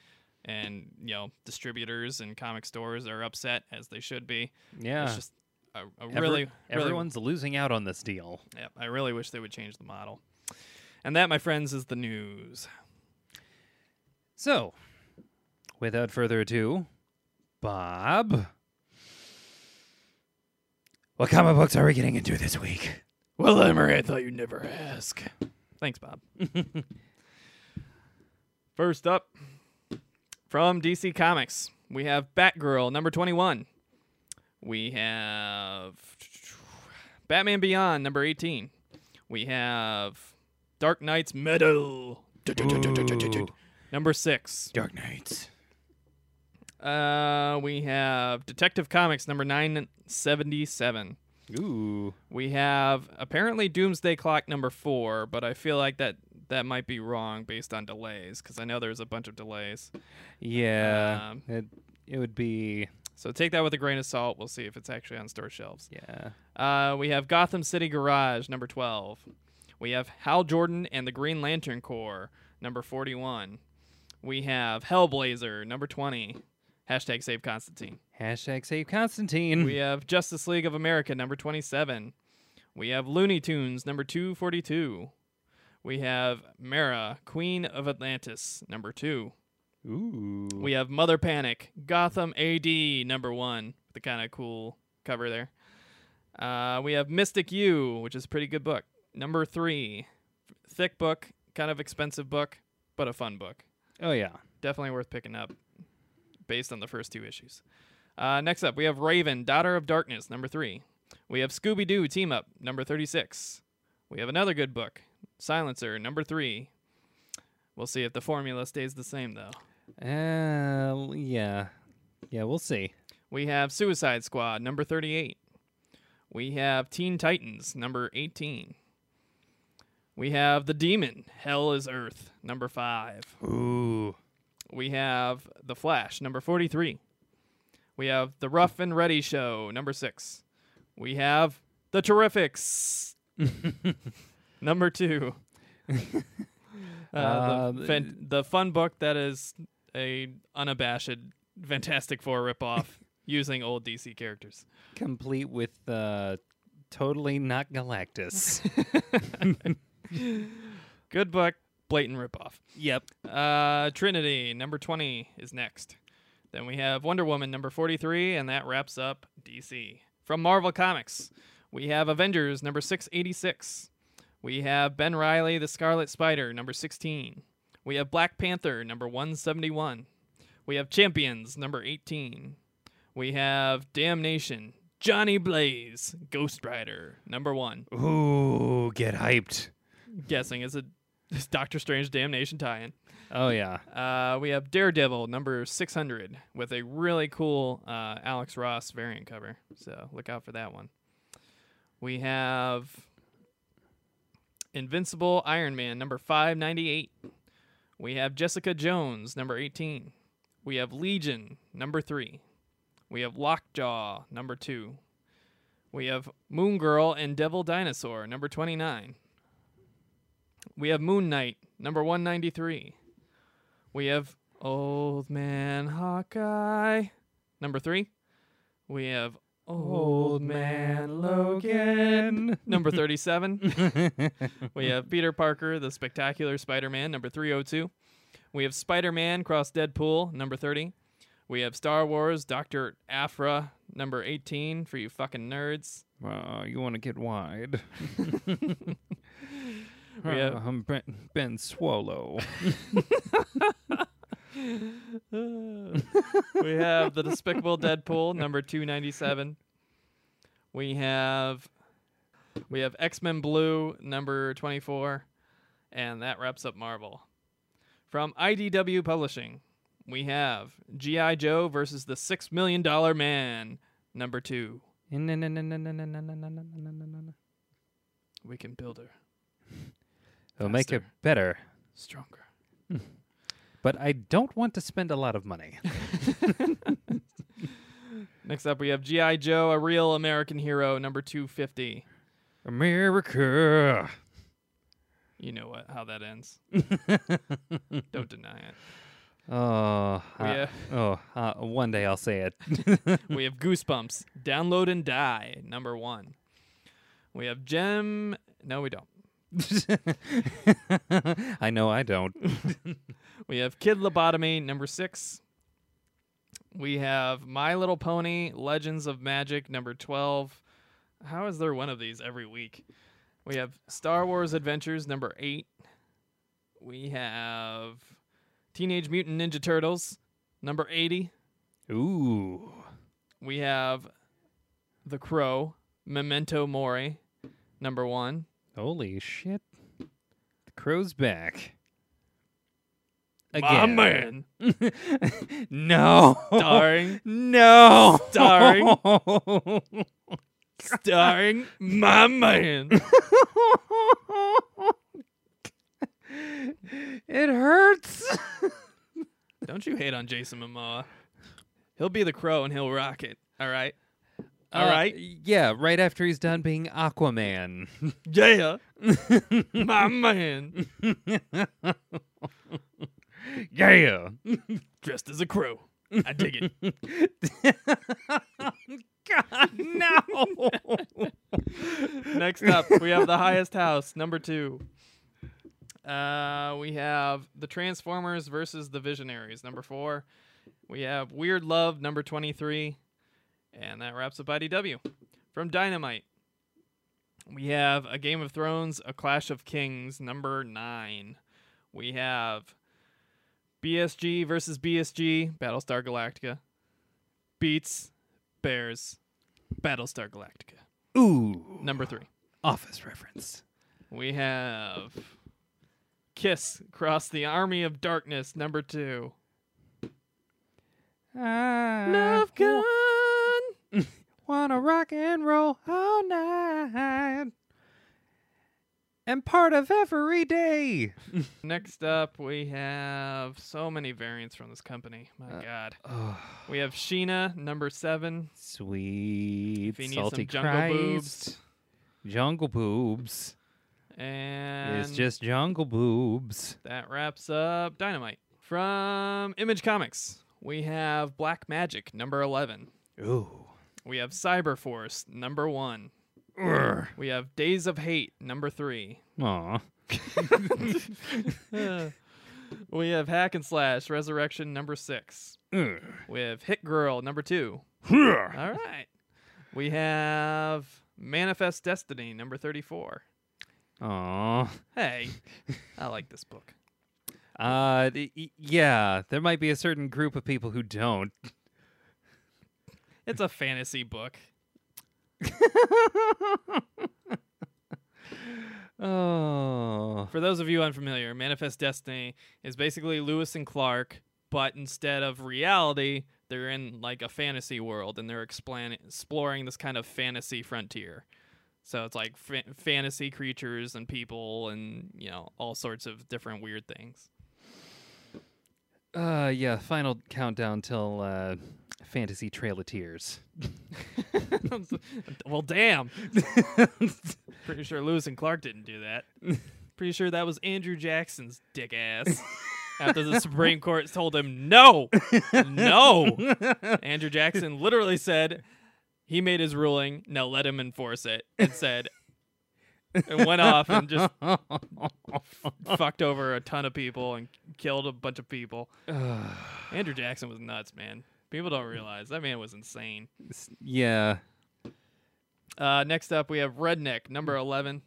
And, you know, distributors and comic stores are upset, as they should be. Yeah. It's just a, a Every, really... Everyone's really, losing out on this deal. Yeah, I really wish they would change the model. And that, my friends, is the news. So, without further ado, Bob, what comic books are we getting into this week? Well, Emery, I thought you'd never ask. Thanks, Bob. First up, from D C Comics, we have Batgirl, number twenty-one. We have Batman Beyond, number eighteen. We have Dark Knight's Metal. Number six. Dark Knights. Uh, we have Detective Comics, number nine seventy-seven. Ooh. We have apparently Doomsday Clock, number four, but I feel like that, that might be wrong based on delays, because I know there's a bunch of delays. Yeah. Um, it, it would be... So take that with a grain of salt. We'll see if it's actually on store shelves. Yeah. Uh, we have Gotham City Garage, number twelve. We have Hal Jordan and the Green Lantern Corps, number forty-one. We have Hellblazer, number twenty. Hashtag save Constantine. Hashtag save Constantine. We have Justice League of America, number twenty-seven. We have Looney Tunes, number two forty-two. We have Mera, Queen of Atlantis, number two. Ooh. We have Mother Panic, Gotham A D, number one. The kind of cool cover there. Uh, we have Mystic U, which is a pretty good book. Number three. Thick book, kind of expensive book, but a fun book. Oh, yeah. Definitely worth picking up based on the first two issues. Uh, next up, we have Raven, Daughter of Darkness, number three. We have Scooby-Doo Team Up, number thirty-six. We have another good book, Silencer, number three. We'll see if the formula stays the same, though. Uh, yeah. Yeah, we'll see. We have Suicide Squad, number thirty-eight. We have Teen Titans, number eighteen. We have The Demon, Hell is Earth, number five. Ooh. We have The Flash, number forty-three. We have The Rough and Ready Show, number six. We have The Terrifics, number two. Uh, uh, the, fan- the fun book that is a unabashed Fantastic Four ripoff using old D C characters. Complete with uh, totally not Galactus. Good book, blatant ripoff. Yep. Uh, Trinity, number twenty, is next. Then we have Wonder Woman, number forty-three, and that wraps up D C. From Marvel Comics, we have Avengers, number six eighty-six. We have Ben Reilly, the Scarlet Spider, number sixteen. We have Black Panther, number one seventy-one. We have Champions, number eighteen. We have Damnation, Johnny Blaze, Ghost Rider, number one. Ooh, get hyped. Guessing it's a it's Doctor Strange Damnation tie-in. Oh, yeah. Uh, we have Daredevil, number six hundred, with a really cool uh, Alex Ross variant cover. So look out for that one. We have Invincible Iron Man, number five ninety-eight. We have Jessica Jones, number eighteen. We have Legion, number three. We have Lockjaw, number two. We have Moon Girl and Devil Dinosaur, number twenty-nine. We have Moon Knight, number one ninety-three. We have Old Man Hawkeye, number three. We have Old Man Logan. Number thirty-seven. We have Peter Parker, the Spectacular Spider-Man, number three oh two. We have Spider-Man cross Deadpool, number thirty. We have Star Wars, Doctor Aphra, number eighteen, for you fucking nerds. Wow, you want to get wide. We have uh, I'm Ben, Ben Swallow. We have the Despicable Deadpool, number two ninety-seven. We have we have X-Men Blue, number twenty-four, and that wraps up Marvel. From I D W Publishing, we have G I. Joe versus the Six Million Dollar Man, number two. We can build her. They'll make it better, stronger. But I don't want to spend a lot of money. Next up, we have G I. Joe, a real American hero, number two fifty. America. You know what? How that ends. Don't deny it. Oh, uh, oh uh, one day I'll say it. We have Goosebumps, Download and Die, number one. We have Gem... No, we don't. I know I don't. We have Kid Lobotomy, number six. We have My Little Pony, Legends of Magic, number twelve. How is there one of these every week? We have Star Wars Adventures, number eight. We have Teenage Mutant Ninja Turtles, number eighty. Ooh. We have The Crow, Memento Mori, number one. Holy shit. The Crow's back. Again. My man. No. Starring. No. Starring. Starring my man. It hurts. Don't you hate on Jason Momoa. He'll be the Crow and he'll rock it. All right. All uh, right. Yeah, right after he's done being Aquaman. Yeah. My man. Yeah. Dressed as a crow. I dig it. God, no. Next up, we have The Highest House, number two. Uh, we have The Transformers versus The Visionaries, number four. We have Weird Love, number twenty-three. And that wraps up I D W. From Dynamite, we have A Game of Thrones, A Clash of Kings, number nine. We have B S G versus B S G, Battlestar Galactica. Beats, Bears, Battlestar Galactica. Ooh. Number three. Office reference. We have Kiss, Cross the Army of Darkness, number two. Ah. Love Gun. Wanna rock and roll all night and part of every day. Next up, we have so many variants from this company. My uh, God. Oh. We have Sheena, number seven. Sweet. If you need salty some jungle Christ. Boobs. Jungle boobs. And it's just jungle boobs. That wraps up Dynamite. From Image Comics, we have Black Magic, number eleven. Ooh. We have Cyberforce, number one. Urgh. We have Days of Hate, number three. Aww. uh, we have Hack and Slash, Resurrection, number six. Urgh. We have Hit Girl, number two. Urgh. All right. We have Manifest Destiny, number thirty-four. Aww. Hey, I like this book. Uh, d- yeah, there might be a certain group of people who don't. It's a fantasy book. Oh. For those of you unfamiliar, Manifest Destiny is basically Lewis and Clark, but instead of reality, they're in like a fantasy world, and they're explan- exploring this kind of fantasy frontier. So it's like fa- fantasy creatures and people and, you know, all sorts of different weird things. Uh, yeah, final countdown till... Uh... Fantasy Trail of Tears. Well, damn. Pretty sure Lewis and Clark didn't do that. Pretty sure that was Andrew Jackson's dick ass. After the Supreme Court told him, no, no. Andrew Jackson literally said, He made his ruling. Now let him enforce it. It said, it went off and just fucked over a ton of people and killed a bunch of people. Andrew Jackson was nuts, man. People don't realize that man was insane. Yeah. Uh, next up, we have Redneck, number eleven.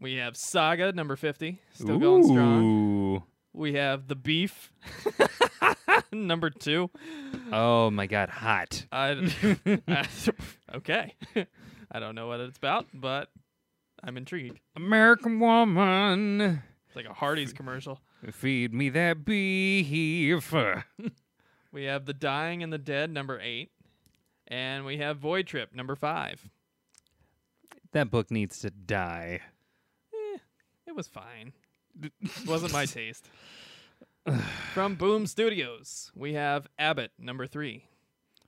We have Saga, number fifty. Still Ooh. Going strong. We have The Beef, number two. Oh, my God. Hot. I, I, okay. I don't know what it's about, but I'm intrigued. American Woman. It's like a Hardee's commercial. Feed me that beef. We have The Dying and the Dead, number eight. And we have Void Trip, number five. That book needs to die. Eh, it was fine. It wasn't my taste. From Boom Studios, we have Abbott, number three.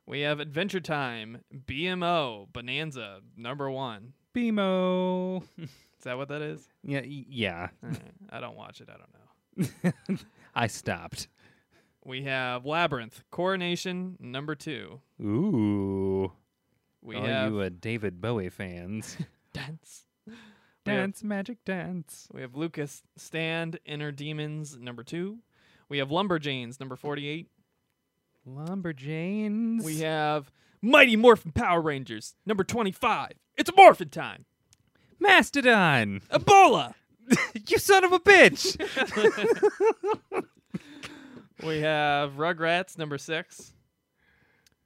We have Adventure Time, B M O, Bonanza, number one. B M O. Is that what that is? Yeah. yeah. Right. I don't watch it. I don't know. I stopped. We have Labyrinth, Coronation, number two. Ooh. We All have... you uh, David Bowie fans. Dance. Dance, have... magic dance. We have Lucas Stand, Inner Demons, number two. We have Lumberjanes, number forty-eight. Lumberjanes. We have Mighty Morphin Power Rangers, number twenty-five. It's Morphin time. Mastodon. Ebola. You son of a bitch. We have Rugrats, number six.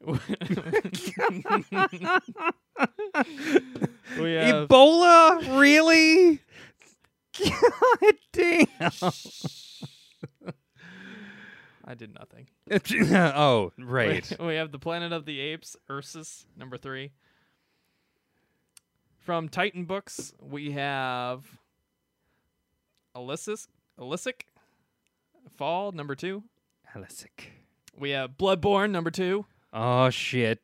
we have... Ebola? Really? God damn. Shh. I did nothing. Oh, right. We, we have The Planet of the Apes, Ursus, number three. From Titan Books, we have Alysic, Alysic Fall, number two. Alysic. We have Bloodborne, number two. Oh, shit.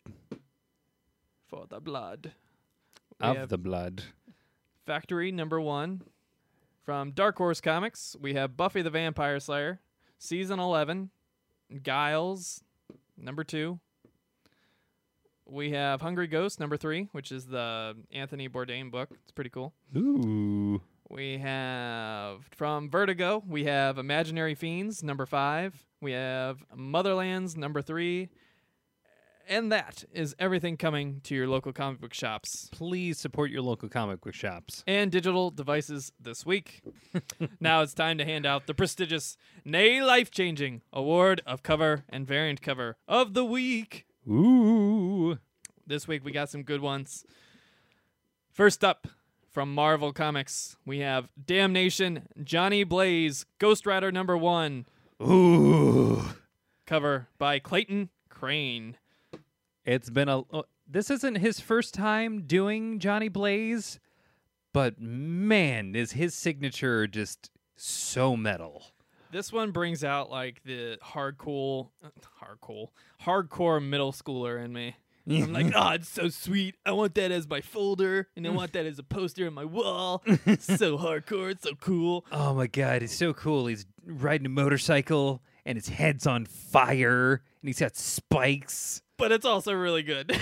For the blood. We of the blood. Factory, number one. From Dark Horse Comics, we have Buffy the Vampire Slayer, Season eleven. Giles, number two. We have Hungry Ghost, number three, which is the Anthony Bourdain book. It's pretty cool. Ooh. We have, from Vertigo, we have Imaginary Fiends, number five. We have Motherlands, number three. And that is everything coming to your local comic book shops. Please support your local comic book shops. And digital devices this week. Now it's time to hand out the prestigious, nay, life-changing award of cover and variant cover of the week. Ooh. This week we got some good ones. First up, from Marvel Comics, we have Damnation, Johnny Blaze, Ghost Rider number one. Ooh. Cover by Clayton Crane. It's been a... Uh, this isn't his first time doing Johnny Blaze, but man, is his signature just so metal. This one brings out like the hardcore, hardcore, hardcore middle schooler in me. I'm like, oh, it's so sweet. I want that as my folder, and I want that as a poster on my wall. It's so hardcore. It's so cool. Oh, my God. It's so cool. He's riding a motorcycle, and his head's on fire, and he's got spikes. But it's also really good.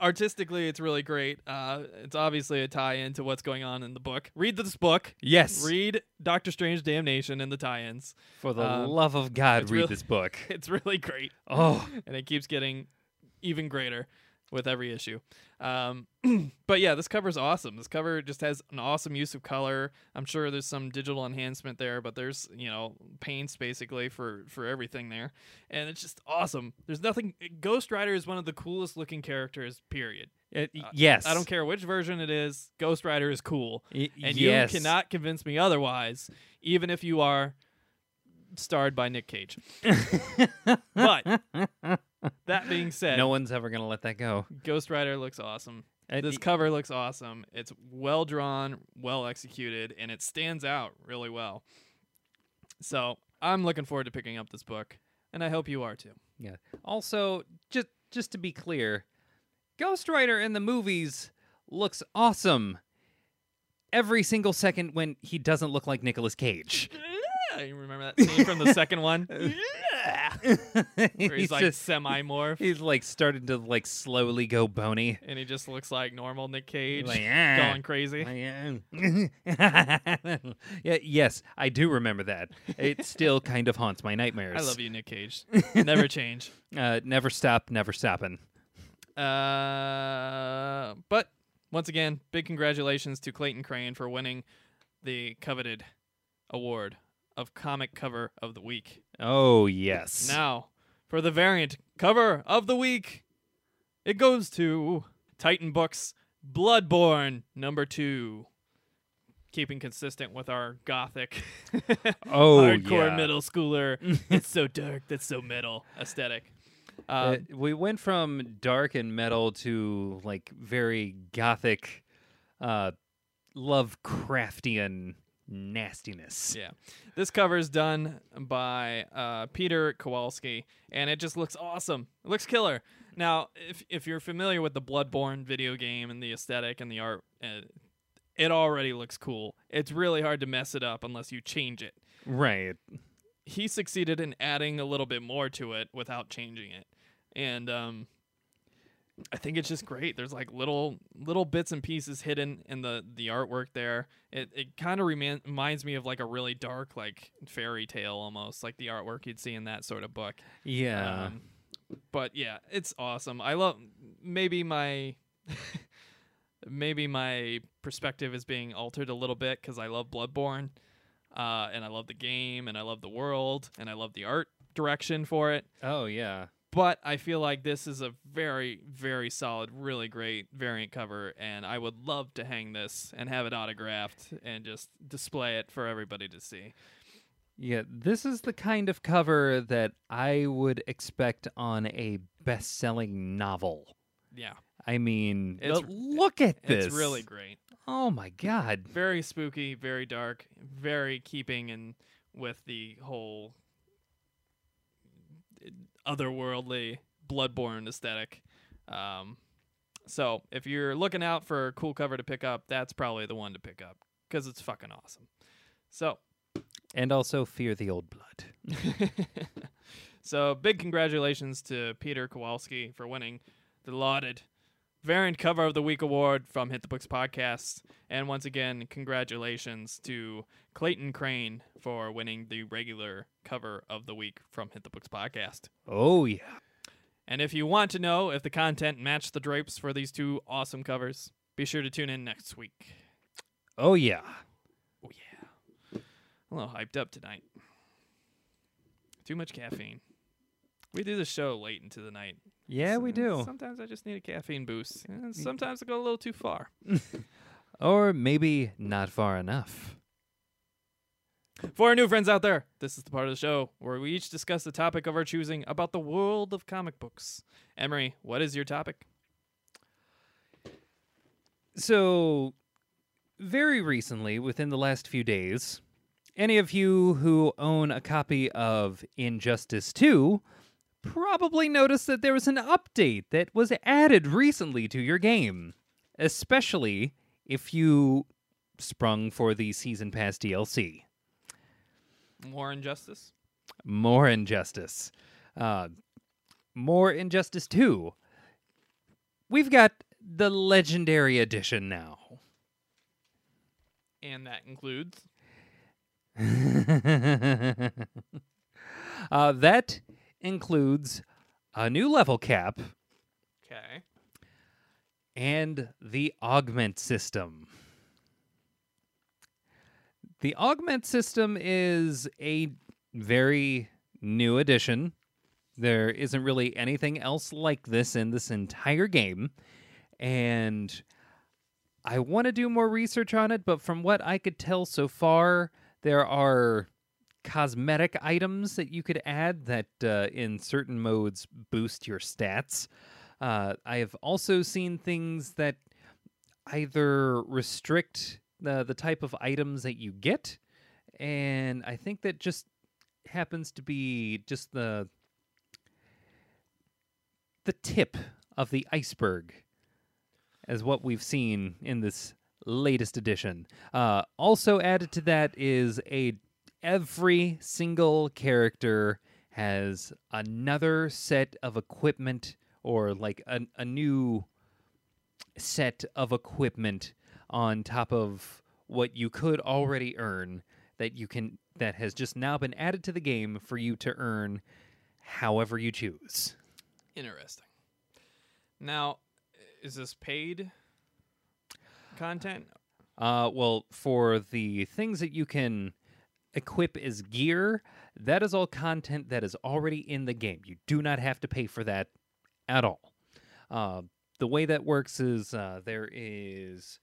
Artistically, it's really great. Uh, it's obviously a tie-in to what's going on in the book. Read this book. Yes. Read Doctor Strange Damnation and the tie-ins. For the um, love of God, read really, this book. It's really great. Oh. And it keeps getting even greater with every issue. Um, but yeah, this cover's awesome. This cover just has an awesome use of color. I'm sure there's some digital enhancement there, but there's, you know, paints basically for, for everything there. And it's just awesome. There's nothing... Ghost Rider is one of the coolest looking characters, period. It, uh, yes. I don't care which version it is. Ghost Rider is cool. It, and yes. You cannot convince me otherwise, even if you are starred by Nick Cage. But... That being said, no one's ever going to let that go. Ghost Rider looks awesome. It, this cover looks awesome. It's well drawn, well executed, and it stands out really well. So I'm looking forward to picking up this book, and I hope you are too. Yeah. Also, just just to be clear, Ghost Rider in the movies looks awesome every single second when he doesn't look like Nicolas Cage. You remember that scene from the second one? Yeah. yeah. Where he's, he's like semi-morph. He's like starting to like slowly go bony. And he just looks like normal Nick Cage, like, ah, going crazy. Yeah, yes, I do remember that. It still kind of haunts my nightmares. I love you, Nick Cage. Never change. Uh, never stop, never stopping. Uh, but once again, big congratulations to Clayton Crane for winning the coveted award of Comic Cover of the Week. Oh, yes. Now, for the variant cover of the week, it goes to Titan Books' Bloodborne number two. Keeping consistent with our gothic, oh, hardcore yeah. middle schooler. It's so dark, that's so metal aesthetic. Uh, it, we went from dark and metal to like very gothic, uh, Lovecraftian nastiness. Yeah, this cover is done by uh, Peter Kowalski, and it just looks awesome. It looks killer. Now, if if you're familiar with the Bloodborne video game and the aesthetic and the art, uh, it already looks cool. It's really hard to mess it up unless you change it. Right. He succeeded in adding a little bit more to it without changing it. And um, I think it's just great. There's like little little bits and pieces hidden in the, the artwork there. It it kind of reman- reminds me of like a really dark like fairy tale almost, like the artwork you'd see in that sort of book. Yeah. Um, but yeah, it's awesome. I love maybe my maybe my perspective is being altered a little bit because I love Bloodborne. Uh, and I love the game, and I love the world, and I love the art direction for it. Oh, yeah. But I feel like this is a very, very solid, really great variant cover, and I would love to hang this and have it autographed and just display it for everybody to see. Yeah, this is the kind of cover that I would expect on a best-selling novel. Yeah. I mean, it's, look at this. It's really great. Oh, my God. Very spooky, very dark, very keeping in with the whole otherworldly Bloodborne aesthetic. Um, so if you're looking out for a cool cover to pick up, that's probably the one to pick up because it's fucking awesome. So, and also fear the old blood. So big congratulations to Peter Kowalski for winning the lauded Variant Cover of the Week award from Hit the Books podcast. And once again, congratulations to Clayton Crane for winning the regular cover of the week from Hit the Books podcast. Oh, yeah. And if you want to know if the content matched the drapes for these two awesome covers, be sure to tune in next week. Oh, yeah. Oh, yeah. I'm a little hyped up tonight. Too much caffeine. We do the show late into the night. Yeah, so we do. Sometimes I just need a caffeine boost. And sometimes I go a little too far. Or maybe not far enough. For our new friends out there, this is the part of the show where we each discuss the topic of our choosing about the world of comic books. Emery, what is your topic? So, very recently, within the last few days, any of you who own a copy of Injustice two... probably noticed that there was an update that was added recently to your game, especially if you sprung for the Season Pass D L C. More Injustice? More Injustice. Uh, more Injustice two. We've got the Legendary Edition now. And that includes? uh, that... includes a new level cap. Okay. And the augment system. The augment system is a very new addition. There isn't really anything else like this in this entire game. And I want to do more research on it, but from what I could tell so far, there are cosmetic items that you could add that uh, in certain modes boost your stats. Uh, I have also seen things that either restrict the, the type of items that you get, and I think that just happens to be just the the tip of the iceberg as what we've seen in this latest edition. Uh, also added to that is a every single character has another set of equipment, or like a, a new set of equipment on top of what you could already earn that you can, that has just now been added to the game for you to earn however you choose. Interesting. Now, is this paid content? Uh, well, for the things that you can equip as gear, that is all content that is already in the game. You do not have to pay for that at all. Uh, the way that works is uh, there is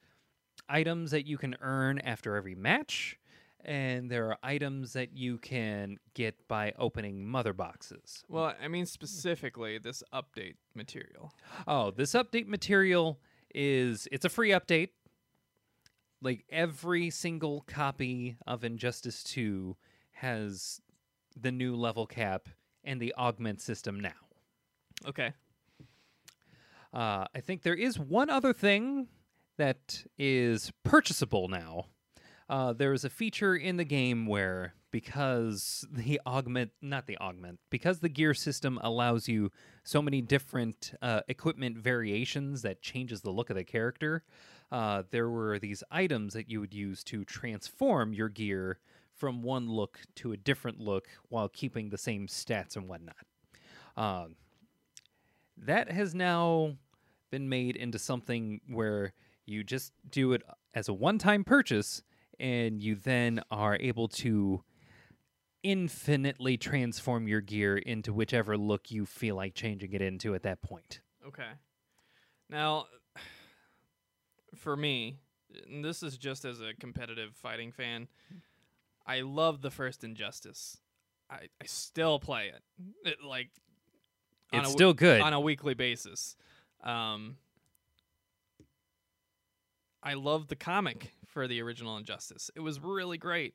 items that you can earn after every match, and there are items that you can get by opening mother boxes. Well, I mean specifically this update material. Oh, this update material is, it's a free update. Like, every single copy of Injustice two has the new level cap and the augment system now. Okay. Uh, I think there is one other thing that is purchasable now. Uh, there is a feature in the game where, because the augment, not the augment, because the gear system allows you so many different uh, equipment variations that changes the look of the character, uh, there were these items that you would use to transform your gear from one look to a different look while keeping the same stats and whatnot. Uh, that has now been made into something where you just do it as a one-time purchase, and you then are able to infinitely transform your gear into whichever look you feel like changing it into at that point. Okay. Now, for me, and this is just as a competitive fighting fan, I love the first Injustice. I, I still play it. it like It's still we- good. On a weekly basis. Um, I love the comic for the original Injustice. It was really great.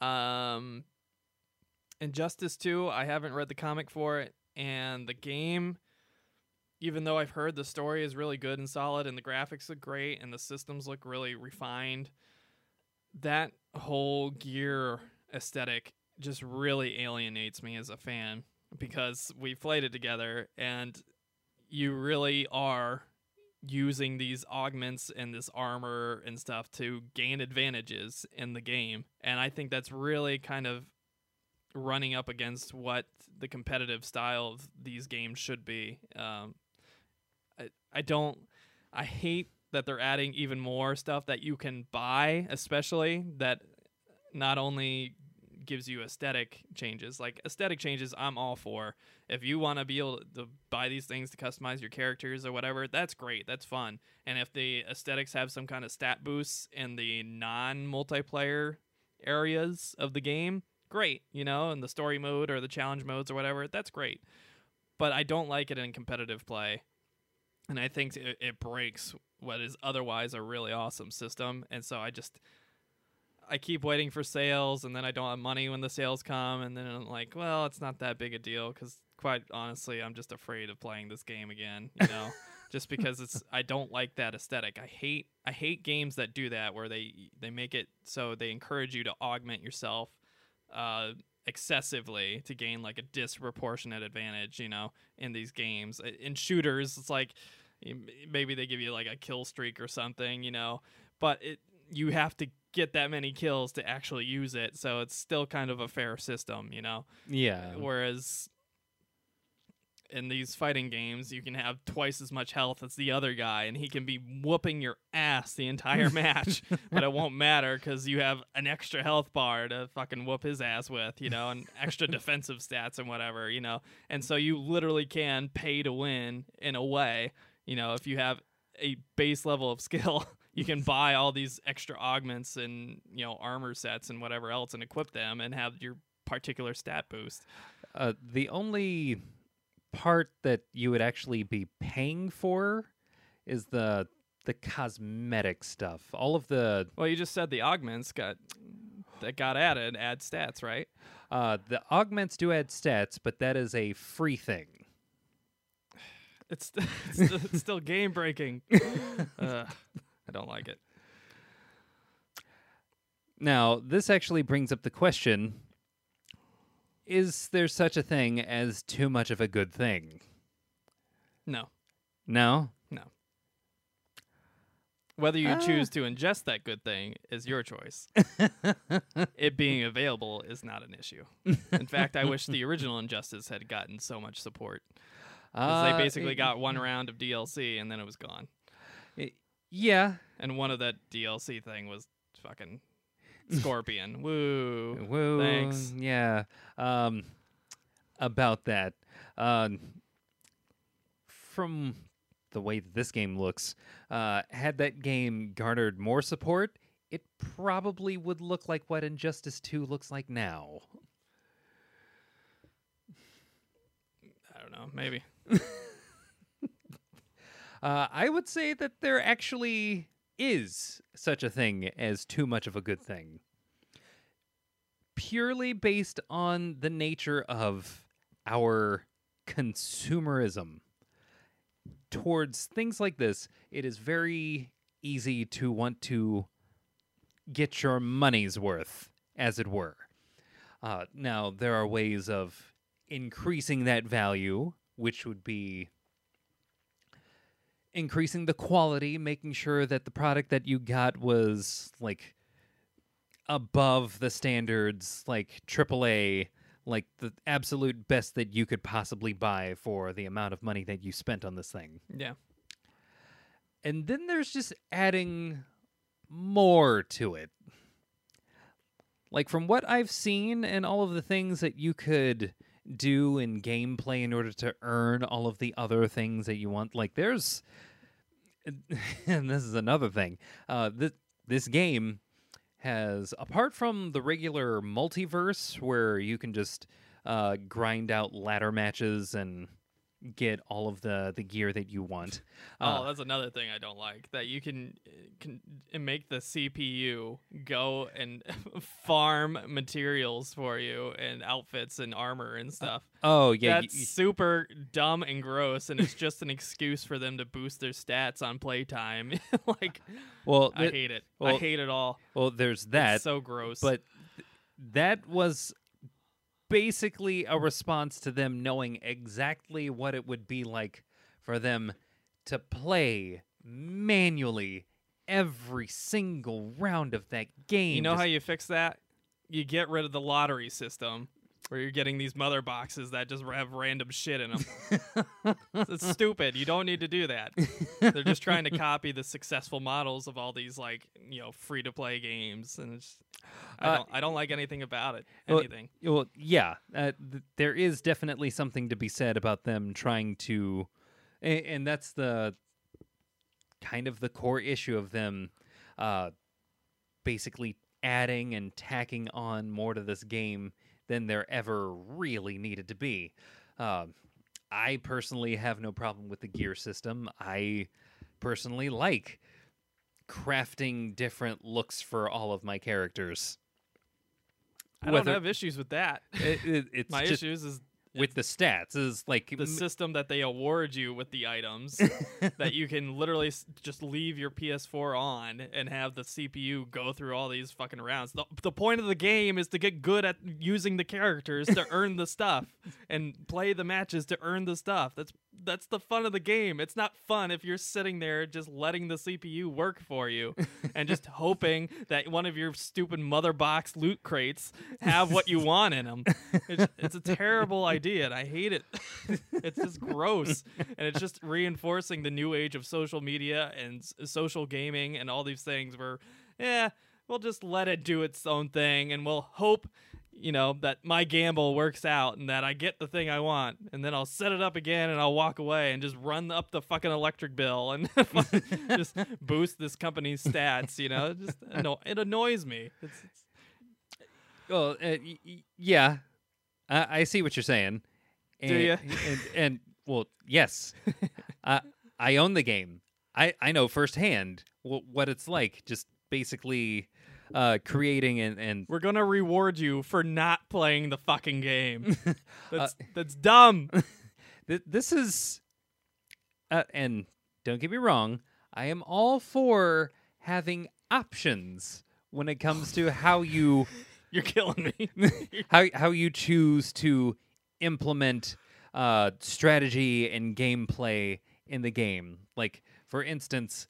Um, Injustice two, I haven't read the comic for it, and the game, even though I've heard the story is really good and solid, and the graphics look great, and the systems look really refined, that whole gear aesthetic just really alienates me as a fan, because we played it together, and you really are using these augments and this armor and stuff to gain advantages in the game. And I think that's really kind of running up against what the competitive style of these games should be. Um, I, I don't, I hate that they're adding even more stuff that you can buy, especially that not only gives you aesthetic changes. Like, aesthetic changes, I'm all for. If you want to be able to buy these things to customize your characters or whatever, that's great. That's fun. And if the aesthetics have some kind of stat boosts in the non-multiplayer areas of the game, great. You know, in the story mode or the challenge modes or whatever, that's great. But I don't like it in competitive play. And I think it, it breaks what is otherwise a really awesome system. And so I just... I keep waiting for sales, and then I don't have money when the sales come, and then I'm like, well, it's not that big a deal, because quite honestly, I'm just afraid of playing this game again, you know, just because it's, I don't like that aesthetic. I hate I hate games that do that, where they, they make it so they encourage you to augment yourself uh, excessively to gain like a disproportionate advantage, you know, in these games. In shooters, it's like maybe they give you like a kill streak or something, you know, but it you have to get that many kills to actually use it, so it's still kind of a fair system, you know? Yeah. Whereas in these fighting games, you can have twice as much health as the other guy, and he can be whooping your ass the entire match, but it won't matter because you have an extra health bar to fucking whoop his ass with, you know, and extra defensive stats and whatever, you know? And so you literally can pay to win in a way, you know, if you have a base level of skill. You can buy all these extra augments and, you know, armor sets and whatever else and equip them and have your particular stat boost. Uh, the only part that you would actually be paying for is the the cosmetic stuff. All of the... Well, you just said the augments got that got added add stats, right? Uh, the augments do add stats, but that is a free thing. It's, it's, it's still game-breaking. uh I don't like it. Now, this actually brings up the question, is there such a thing as too much of a good thing? No. No? No. Whether you ah. choose to ingest that good thing is your choice. It being available is not an issue. In fact, I wish the original Injustice had gotten so much support. Uh, they basically it, got one round of D L C, and then it was gone. It, yeah. And one of that D L C thing was fucking Scorpion. Woo. Woo. Thanks. Yeah. Um, about that. Uh, from the way that this game looks, uh, had that game garnered more support, it probably would look like what Injustice two looks like now. I don't know. Maybe. uh, I would say that there actually is such a thing as too much of a good thing. Purely based on the nature of our consumerism towards things like this, it is very easy to want to get your money's worth, as it were. Uh, now, there are ways of increasing that value, which would be increasing the quality, making sure that the product that you got was, like, above the standards, like triple A, like the absolute best that you could possibly buy for the amount of money that you spent on this thing. Yeah. And then there's just adding more to it. Like, from what I've seen and all of the things that you could do in gameplay in order to earn all of the other things that you want, like, there's... and this is another thing. Uh, th- this game... has, apart from the regular multiverse where you can just uh, grind out ladder matches and get all of the, the gear that you want. Uh, oh, that's another thing I don't like, that you can, can make the C P U go and farm materials for you and outfits and armor and stuff. Uh, oh, yeah. That's y- super dumb and gross, and it's just an excuse for them to boost their stats on playtime. Like, well, I th- hate it. Well, I hate it all. Well, there's that. It's so gross. But th- that was... basically a response to them knowing exactly what it would be like for them to play manually every single round of that game. You know Just... how you fix that? You get rid of the lottery system, where you're getting these mother boxes that just have random shit in them. It's stupid. You don't need to do that. They're just trying to copy the successful models of all these, like, you know, free to play games, and it's, I, uh, don't, I don't like anything about it. Anything. Well, well yeah, uh, th- there is definitely something to be said about them trying to, and, and that's the kind of the core issue of them, uh, basically adding and tacking on more to this game than there ever really needed to be. Uh, I personally have no problem with the gear system. I personally like crafting different looks for all of my characters. I Whether, don't have issues with that. It, it, it's my issues is with the stats. Is like the m- system that they award you with the items that you can literally just leave your P S four on and have the C P U go through all these fucking rounds. The, the point of the game is to get good at using the characters to earn the stuff and play the matches to earn the stuff. That's that's the fun of the game. It's not fun if you're sitting there just letting the C P U work for you and just hoping that one of your stupid mother box loot crates have what you want in them. It's, it's a terrible idea. And I hate it. It's just gross, and it's just reinforcing the new age of social media and s- social gaming and all these things where, yeah, we'll just let it do its own thing, and we'll hope, you know, that my gamble works out and that I get the thing I want, and then I'll set it up again and I'll walk away and just run up the fucking electric bill and just boost this company's stats. You know, it just anno- it annoys me. It's, it's... Well, uh, y- y- yeah. I see what you're saying. And, Do you? and, and well, yes. uh, I own the game. I, I know firsthand w- what it's like. Just basically uh, creating and, and we're gonna reward you for not playing the fucking game. That's uh, that's dumb. Th- this is, uh, and don't get me wrong. I am all for having options when it comes to how you You're killing me. how how you choose to implement uh, strategy and gameplay in the game. Like, for instance,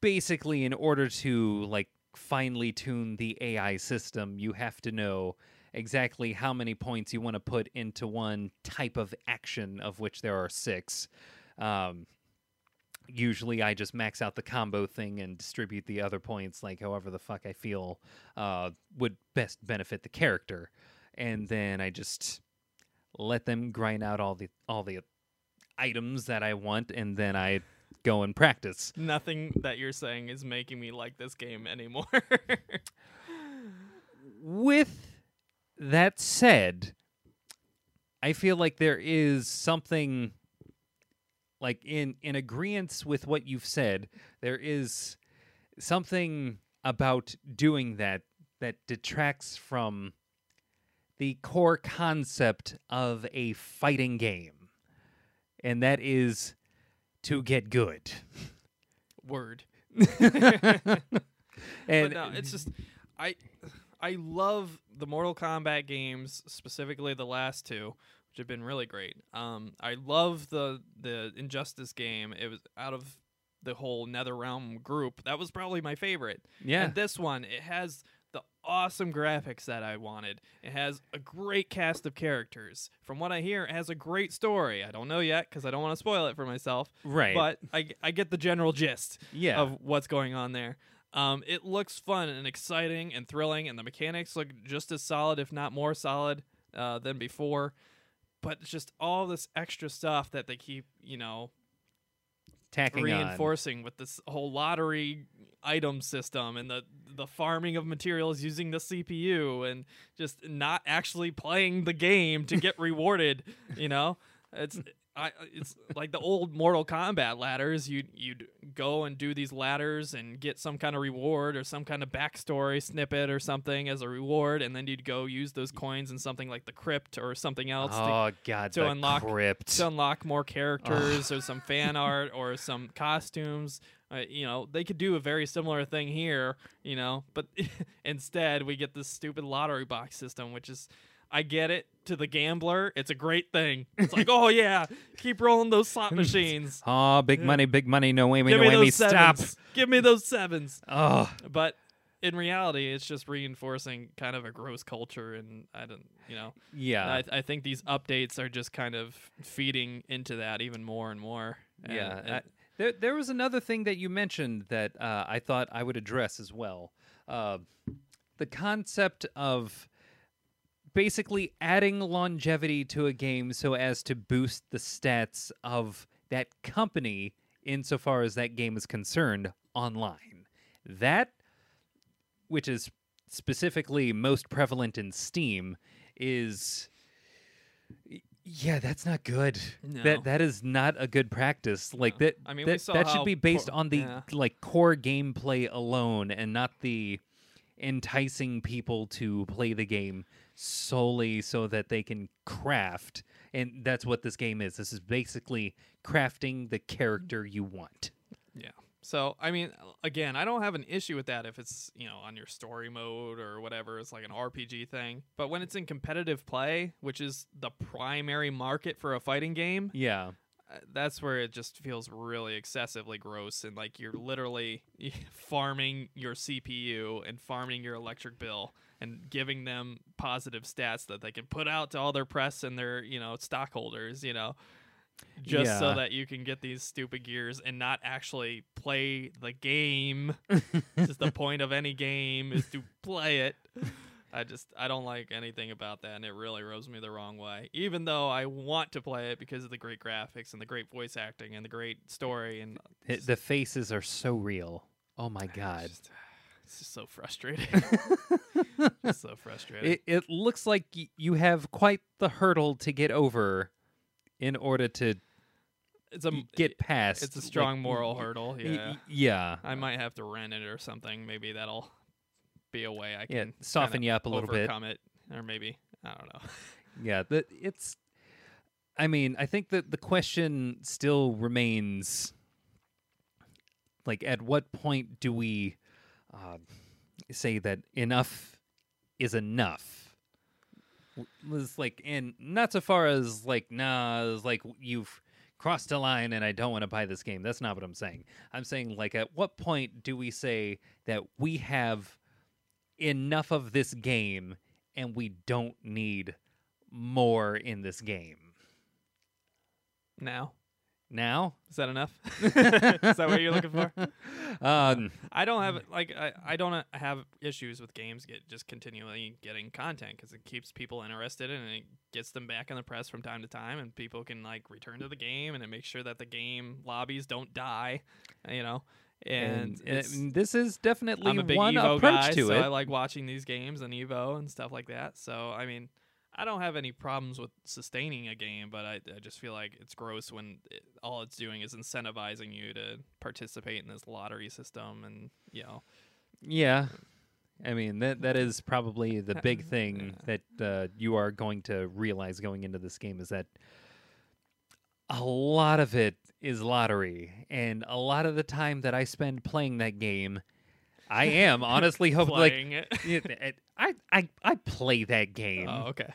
basically in order to like finely tune the A I system, you have to know exactly how many points you want to put into one type of action, of which there are six. Um, usually I just max out the combo thing and distribute the other points like however the fuck I feel uh, would best benefit the character. And then I just let them grind out all the all the items that I want, and then I go and practice. Nothing that you're saying is making me like this game anymore. With that said, I feel like there is something... Like, in, in agreeance with what you've said, there is something about doing that that detracts from the core concept of a fighting game. And that is to get good. Word. and but no, it's just... I I love the Mortal Kombat games, specifically the last two, have been really great. Um, I love the the Injustice game. It was out of the whole NetherRealm group. That was probably my favorite. Yeah. And this one, it has the awesome graphics that I wanted. It has a great cast of characters. From what I hear, it has a great story. I don't know yet because I don't want to spoil it for myself. Right. But I, I get the general gist yeah. of what's going on there. Um, it looks fun and exciting and thrilling, and the mechanics look just as solid, if not more solid, uh, than before. But it's just all this extra stuff that they keep, you know, tacking reinforcing on. With this whole lottery item system and the the farming of materials using the C P U and just not actually playing the game to get rewarded. You know, it's I, it's like the old Mortal Kombat ladders. You'd, you'd go and do these ladders and get some kind of reward or some kind of backstory snippet or something as a reward, and then you'd go use those coins in something like the crypt or something else oh, to, God, to, unlock, to unlock more characters oh. or some fan art or some costumes. Uh, you know, they could do a very similar thing here, you know, but instead we get this stupid lottery box system, which is... I get it. To the gambler, it's a great thing. It's like, oh, yeah, keep rolling those slot machines. Oh, big money, big money. No whammy, no whammy. Stop. Give me those sevens. Oh. But in reality, it's just reinforcing kind of a gross culture. And I don't, you know. Yeah. I, I think these updates are just kind of feeding into that even more and more. And, yeah. And I, there, there was another thing that you mentioned that uh, I thought I would address as well. Uh, the concept of... basically adding longevity to a game so as to boost the stats of that company insofar as that game is concerned online. That, which is specifically most prevalent in Steam, is... Yeah, that's not good. No. That that is not a good practice. Like no. that, I mean, that, that should be based on the yeah. like core gameplay alone and not the enticing people to play the game solely so that they can craft, and that's what this game is. This is basically crafting the character you want. Yeah. So, I mean, again, I don't have an issue with that if it's, you know, on your story mode or whatever. It's like an R P G thing. But when it's in competitive play, which is the primary market for a fighting game, yeah, that's where it just feels really excessively gross, and like you're literally farming your C P U and farming your electric bill and giving them positive stats that they can put out to all their press and their, you know, stockholders, you know, just yeah. so that you can get these stupid gears and not actually play the game. Just the point of any game is to play it. I just, I don't like anything about that, and it really rubs me the wrong way, even though I want to play it because of the great graphics and the great voice acting and the great story. And it, the faces are so real. Oh, my God. It's just so frustrating. It's so frustrating. It, it looks like y- you have quite the hurdle to get over in order to it's a, get past. It's a strong like, moral y- hurdle. Yeah. Y- yeah. I might have to rent it or something. Maybe that'll be a way I can yeah, soften you up a little overcome bit. It, or maybe. I don't know. Yeah. The, it's. I mean, I think that the question still remains, like, at what point do we. Uh, say that enough is enough. It's like, and not so far as like, nah, it's like you've crossed a line and I don't want to buy this game. That's not what I'm saying. I'm saying, like, at what point do we say that we have enough of this game and we don't need more in this game? Now. Now? Is that enough? Is that what you're looking for? Um, I don't have like I, I don't have issues with games get just continually getting content because it keeps people interested and it gets them back in the press from time to time, and people can like return to the game, and it makes sure that the game lobbies don't die, you know. And, and it, this is definitely I'm a big one Evo approach guy, to so it. I like watching these games on Evo and stuff like that. So I mean, I don't have any problems with sustaining a game, but I, I just feel like it's gross when it, all it's doing is incentivizing you to participate in this lottery system, and you know. Yeah, I mean that that is probably the big thing yeah. that uh, you are going to realize going into this game is that a lot of it is lottery, and a lot of the time that I spend playing that game, I am honestly hoping like it. It, it, I, I I play that game. Oh, okay.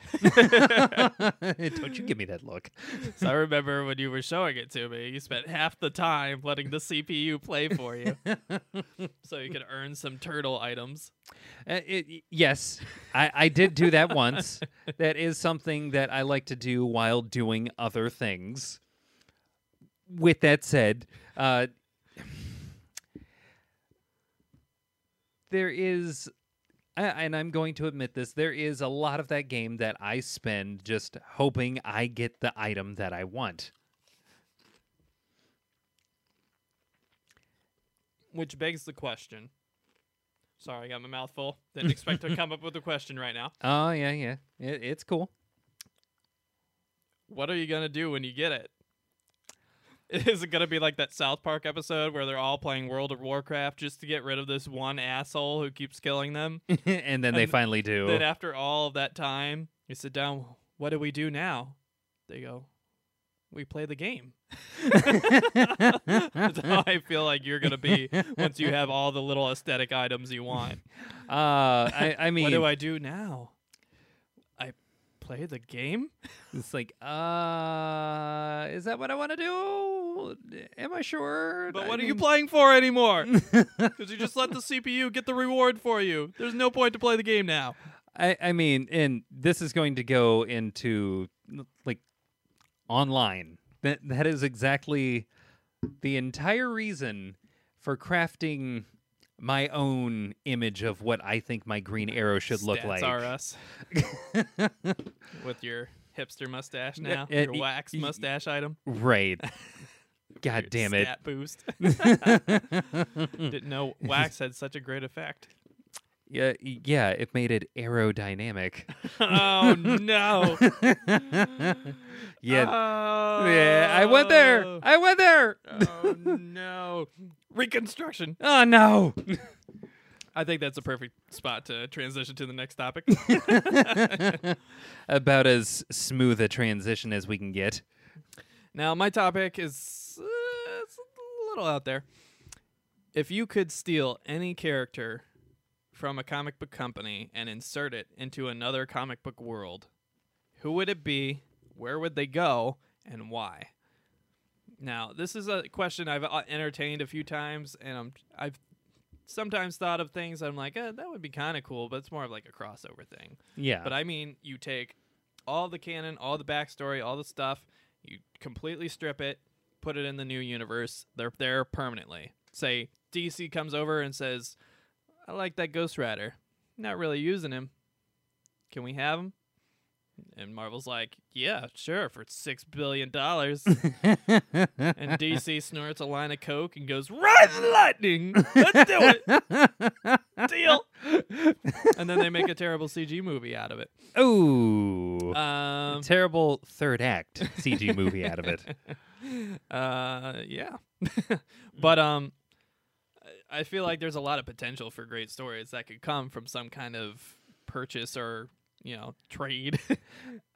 Don't you give me that look. So I remember when you were showing it to me, you spent half the time letting the C P U play for you, so you could earn some turtle items. Uh, it, yes, I, I did do that once. That is something that I like to do while doing other things. With that said, uh, there is, and I'm going to admit this, there is a lot of that game that I spend just hoping I get the item that I want. Which begs the question. Sorry, I got my mouth full. Didn't expect to come up with a question right now. Oh, yeah, yeah. It, it's cool. What are you going to do when you get it? Is it going to be like that South Park episode where they're all playing World of Warcraft just to get rid of this one asshole who keeps killing them? And then and they finally do. Then after all of that time, you sit down, what do we do now? They go, we play the game. That's how I feel like you're going to be once you have all the little aesthetic items you want. Uh, I, I mean, what do I do now? Play the game? It's like, uh, is that what I want to do? Am I sure? But I what mean... are you playing for anymore? Because you just let the C P U get the reward for you. There's no point to play the game now. I, I mean, and this is going to go into, like, online. That That is exactly the entire reason for crafting my own image of what I think my green arrow should Stats look like. Are us. With your hipster mustache now, uh, your uh, wax mustache uh, item. Right. God damn it. Stat boost. Didn't know wax had such a great effect. Yeah, yeah, it made it aerodynamic. Oh, no. Yeah. Oh. Yeah, I went there. I went there. Oh, no. Reconstruction. Oh, no. I think that's a perfect spot to transition to the next topic. About as smooth a transition as we can get. Now, my topic is uh, it's a little out there. If you could steal any character from a comic book company and insert it into another comic book world, who would it be, where would they go, and why? Now, this is a question I've entertained a few times, and I'm, I've sometimes thought of things I'm like, eh, that would be kind of cool, but it's more of like a crossover thing. Yeah. But I mean, you take all the canon, all the backstory, all the stuff, you completely strip it, put it in the new universe, they're there permanently. Say, D C comes over and says, I like that Ghost Rider. Not really using him. Can we have him? And Marvel's like, yeah, sure, for six billion dollars. And D C snorts a line of coke and goes, Rise of Lightning! Let's do it! Deal! And then they make a terrible C G movie out of it. Ooh. Um, terrible third act C G movie out of it. Uh, yeah. But, um... I feel like there's a lot of potential for great stories that could come from some kind of purchase or, you know, trade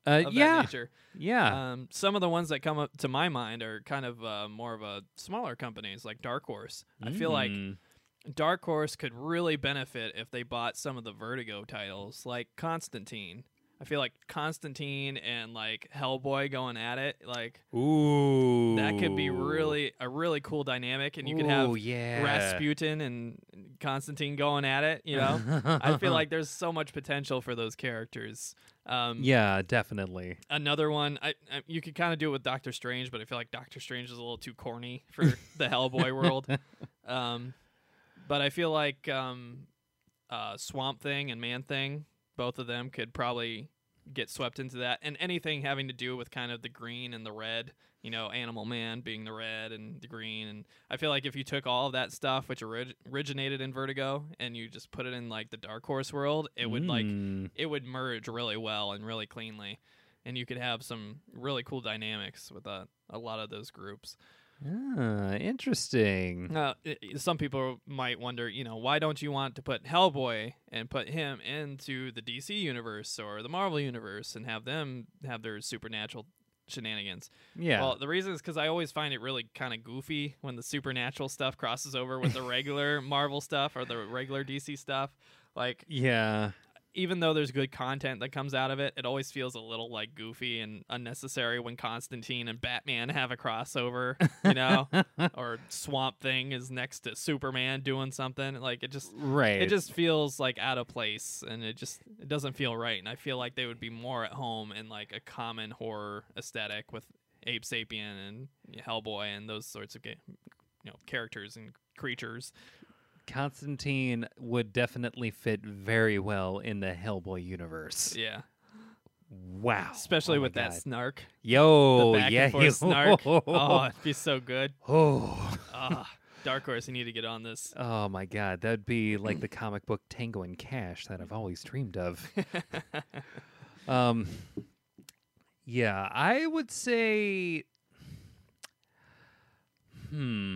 uh, of yeah. that nature. Yeah. Um, some of the ones that come up to my mind are kind of uh, more of a smaller companies like Dark Horse. Mm. I feel like Dark Horse could really benefit if they bought some of the Vertigo titles, like Constantine. I feel like Constantine and like Hellboy going at it, like, ooh, that could be really a really cool dynamic, and you could have ooh, yeah. Rasputin and Constantine going at it. You know, I feel like there's so much potential for those characters. Um, yeah, definitely. Another one, I, I you could kind of do it with Doctor Strange, but I feel like Doctor Strange is a little too corny for the Hellboy world. Um, but I feel like um, uh, Swamp Thing and Man Thing. Both of them could probably get swept into that. And anything having to do with kind of the green and the red, you know, Animal Man being the red and the green. And I feel like if you took all of that stuff, which orig- originated in Vertigo, and you just put it in like the Dark Horse world, it would mm. like, it would merge really well and really cleanly. And you could have some really cool dynamics with a, a lot of those groups. Ah, interesting. Uh, it, some people might wonder, you know, why don't you want to put Hellboy and put him into the D C universe or the Marvel universe and have them have their supernatural shenanigans? Yeah. Well, the reason is because I always find it really kind of goofy when the supernatural stuff crosses over with the regular Marvel stuff or the regular D C stuff. Like, yeah. Even though there's good content that comes out of it, it always feels a little like goofy and unnecessary when Constantine and Batman have a crossover, you know, or Swamp Thing is next to Superman doing something. Like it just, right. It just feels like out of place, and it just it doesn't feel right. And I feel like they would be more at home in like a common horror aesthetic with Ape Sapien and Hellboy and those sorts of, you know, characters and creatures. Constantine would definitely fit very well in the Hellboy universe. Yeah. Wow. Especially oh with God. that snark. Yo, the back yeah. and forth snark. Oh, it'd be so good. Oh. uh, Dark Horse, you need to get on this. Oh my God. That'd be like the comic book Tango and Cash that I've always dreamed of. um Yeah, I would say Hmm.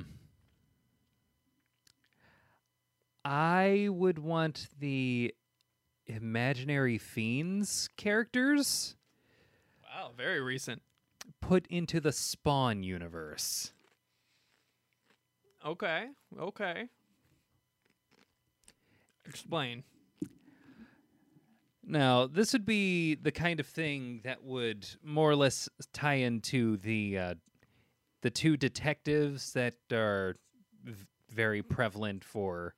I would want the Imaginary Fiends characters. Wow, very recent. Put into the Spawn universe. Okay, okay. Explain. Now, this would be the kind of thing that would more or less tie into the uh, the two detectives that are v- very prevalent for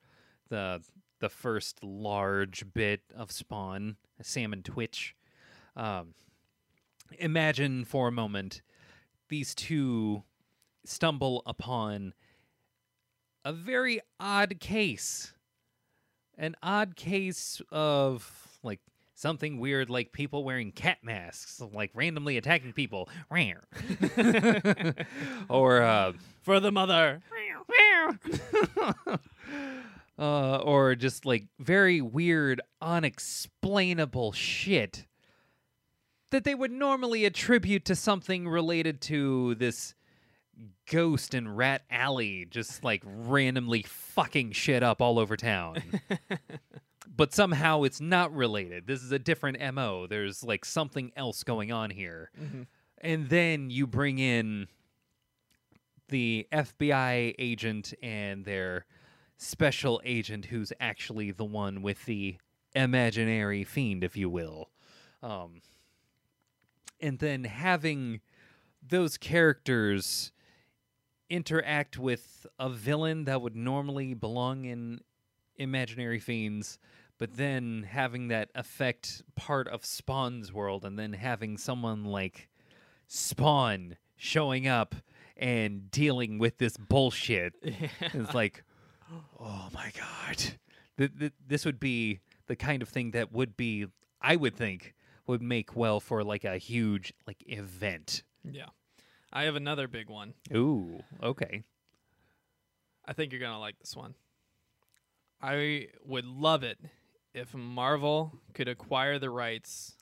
the the first large bit of Spawn, Sam and Twitch. Um, imagine for a moment these two stumble upon a very odd case. An odd case of like something weird, like people wearing cat masks, like randomly attacking people. Or uh, for the mother. Uh, or just like very weird, unexplainable shit that they would normally attribute to something related to this ghost in Rat Alley, just like randomly fucking shit up all over town. But somehow it's not related. This is a different M O. There's like something else going on here. Mm-hmm. And then you bring in the F B I agent and their special agent, who's actually the one with the imaginary fiend, if you will. Um, and then having those characters interact with a villain that would normally belong in Imaginary Fiends, but then having that affect part of Spawn's world, and then having someone like Spawn showing up and dealing with this bullshit. Yeah. It's like, oh my God. The, the, this would be the kind of thing that would be, I would think, would make well for like a huge like event. Yeah. I have another big one. Ooh, okay. I think you're going to like this one. I would love it if Marvel could acquire the rights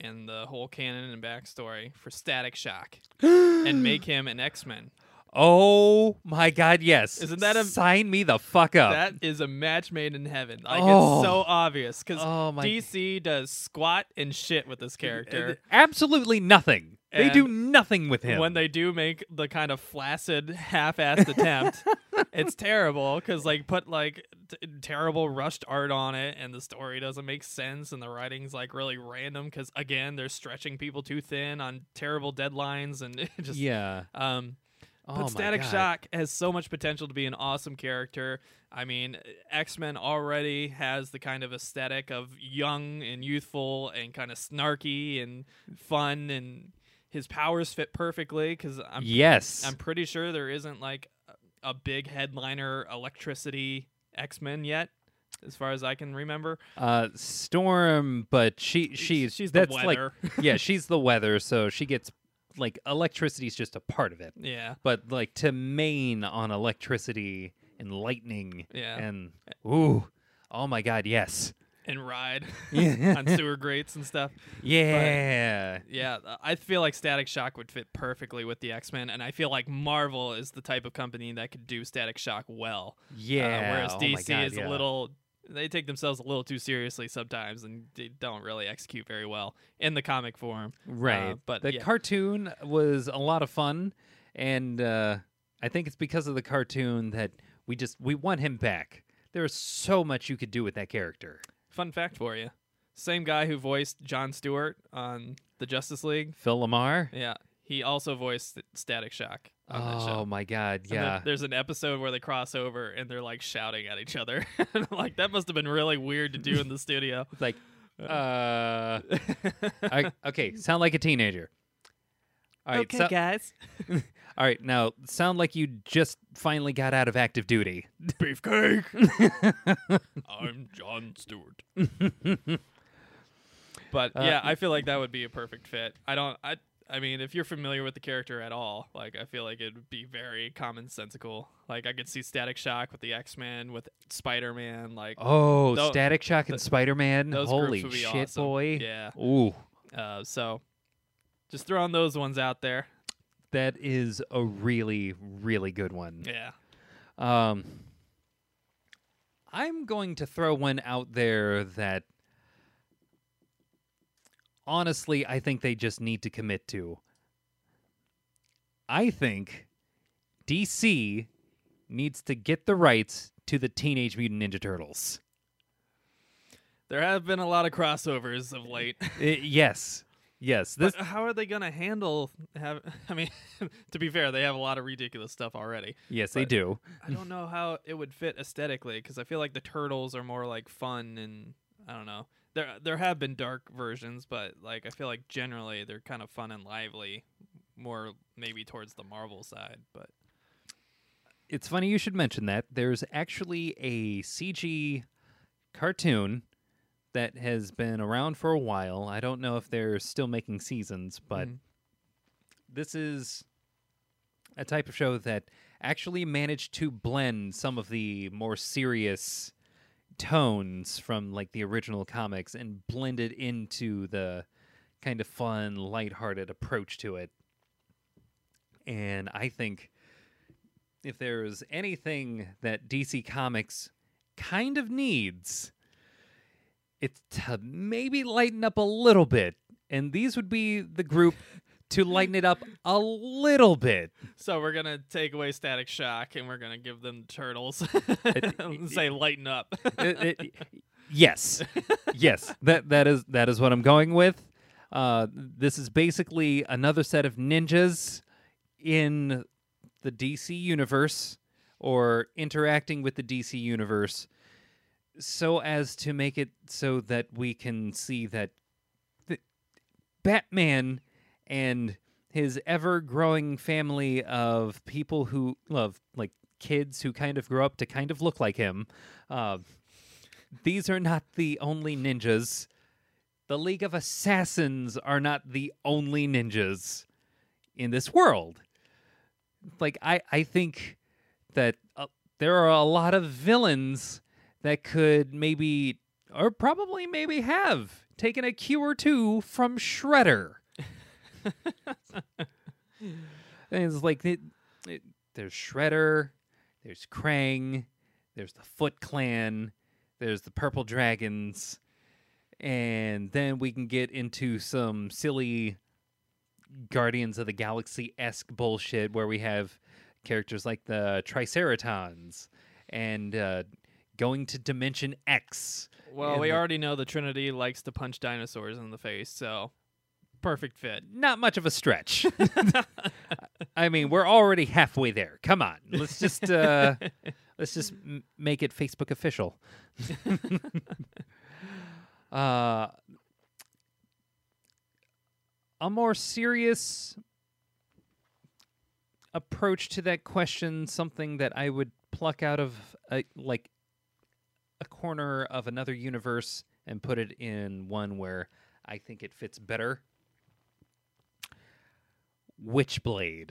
and the whole canon and backstory for Static Shock and make him an X-Men. Oh my God, yes. Isn't that a sign me the fuck up? That is a match made in heaven. Like oh. It's so obvious, because oh D C does squat and shit with this character. Absolutely nothing. And they do nothing with him. When they do make the kind of flaccid, half-assed attempt, it's terrible because like put like t- terrible rushed art on it, and the story doesn't make sense, and the writing's like really random because again they're stretching people too thin on terrible deadlines, and it just yeah. Um, oh but Static God. Shock has so much potential to be an awesome character. I mean, X-Men already has the kind of aesthetic of young and youthful and kind of snarky and fun, and his powers fit perfectly because I'm yes, I'm pretty sure there isn't like a big headliner electricity X-Men yet, as far as I can remember. Uh, Storm, but she she's she's that's the weather. Like, yeah, she's the weather, so she gets like electricity's just a part of it. Yeah, but like to main on electricity and lightning. Yeah, and ooh, oh my God, yes. And ride on sewer grates and stuff. Yeah. But, yeah. I feel like Static Shock would fit perfectly with the X-Men, and I feel like Marvel is the type of company that could do Static Shock well. Yeah. Uh, whereas D C oh God, is yeah. a little... They take themselves a little too seriously sometimes, and they don't really execute very well in the comic form. Right. Uh, but The yeah. cartoon was a lot of fun, and uh, I think it's because of the cartoon that we just we want him back. There's so much you could do with that character. Fun fact for you. Same guy who voiced Jon Stewart on the Justice League. Phil Lamar? Yeah. He also voiced Static Shock on that show. Oh, my God, yeah. There, there's an episode where they cross over, and they're, like, shouting at each other. Like, that must have been really weird to do in the studio. It's like, uh... I, okay, sound like a teenager. All right, okay, so- guys. All right, now, sound like you just finally got out of active duty. Beefcake! I'm Jon Stewart. But, uh, yeah, I feel like that would be a perfect fit. I don't... I I mean, if you're familiar with the character at all, like, I feel like it would be very commonsensical. Like, I could see Static Shock with the X-Men, with Spider-Man, like... Oh, th- Static Shock and th- Spider-Man? Those Holy groups would be shit, awesome. Boy. Yeah. Ooh. Uh, so, just throwing those ones out there. That is a really, really good one. Yeah. Um, I'm going to throw one out there that, honestly, I think they just need to commit to. I think D C needs to get the rights to the Teenage Mutant Ninja Turtles. There have been a lot of crossovers of late. It, yes. Yes. This... But how are they going to handle... Have, I mean, to be fair, they have a lot of ridiculous stuff already. Yes, they do. I don't know how it would fit aesthetically, because I feel like the Turtles are more like fun and... I don't know. There there have been dark versions, but like I feel like generally they're kind of fun and lively, more maybe towards the Marvel side. But it's funny you should mention that. There's actually a C G cartoon that has been around for a while. I don't know if they're still making seasons, but mm-hmm. this is a type of show that actually managed to blend some of the more serious tones from like the original comics and blend it into the kind of fun, lighthearted approach to it. And I think if there's anything that D C Comics kind of needs, it's to maybe lighten up a little bit. And these would be the group to lighten it up a little bit. So we're going to take away Static Shock and we're going to give them Turtles and say lighten up. it, it, yes. Yes. That that is that is what I'm going with. Uh, this is basically another set of ninjas in the D C universe or interacting with the D C universe so as to make it so that we can see that th- Batman and his ever-growing family of people who love, like, kids who kind of grow up to kind of look like him. Uh, these are not the only ninjas. The League of Assassins are not the only ninjas in this world. Like, I, I think that uh, there are a lot of villains that could maybe, or probably maybe have, taken a cue or two from Shredder. And it's like it, it, there's Shredder, there's Krang, there's the Foot Clan, there's the Purple Dragons, and then we can get into some silly Guardians of the Galaxy-esque bullshit where we have characters like the Triceratons and uh, going to Dimension X. Well, we the... already know the Trinity likes to punch dinosaurs in the face, so perfect fit. Not much of a stretch. I mean, we're already halfway there. Come on, let's just uh, let's just m- make it Facebook official. uh, a more serious approach to that question, something that I would pluck out of a, like a corner of another universe and put it in one where I think it fits better. Witchblade.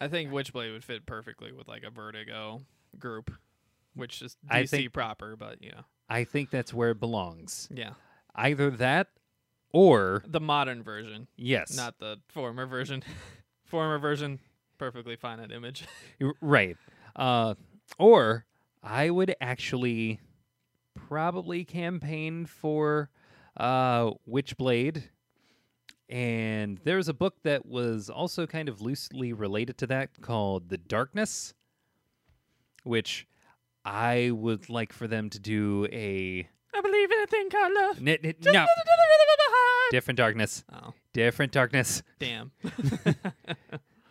I think Witchblade would fit perfectly with like a Vertigo group, which is D C think, proper, but you know. I think that's where it belongs. Yeah. Either that or the modern version. Yes. Not the former version. Former version, perfectly fine at Image. Right. Uh, or I would actually probably campaign for uh, Witchblade. And there's a book that was also kind of loosely related to that called The Darkness, which I would like for them to do a... I believe in a thing called love. N- n- no. Different Darkness. Oh. Different Darkness. Damn.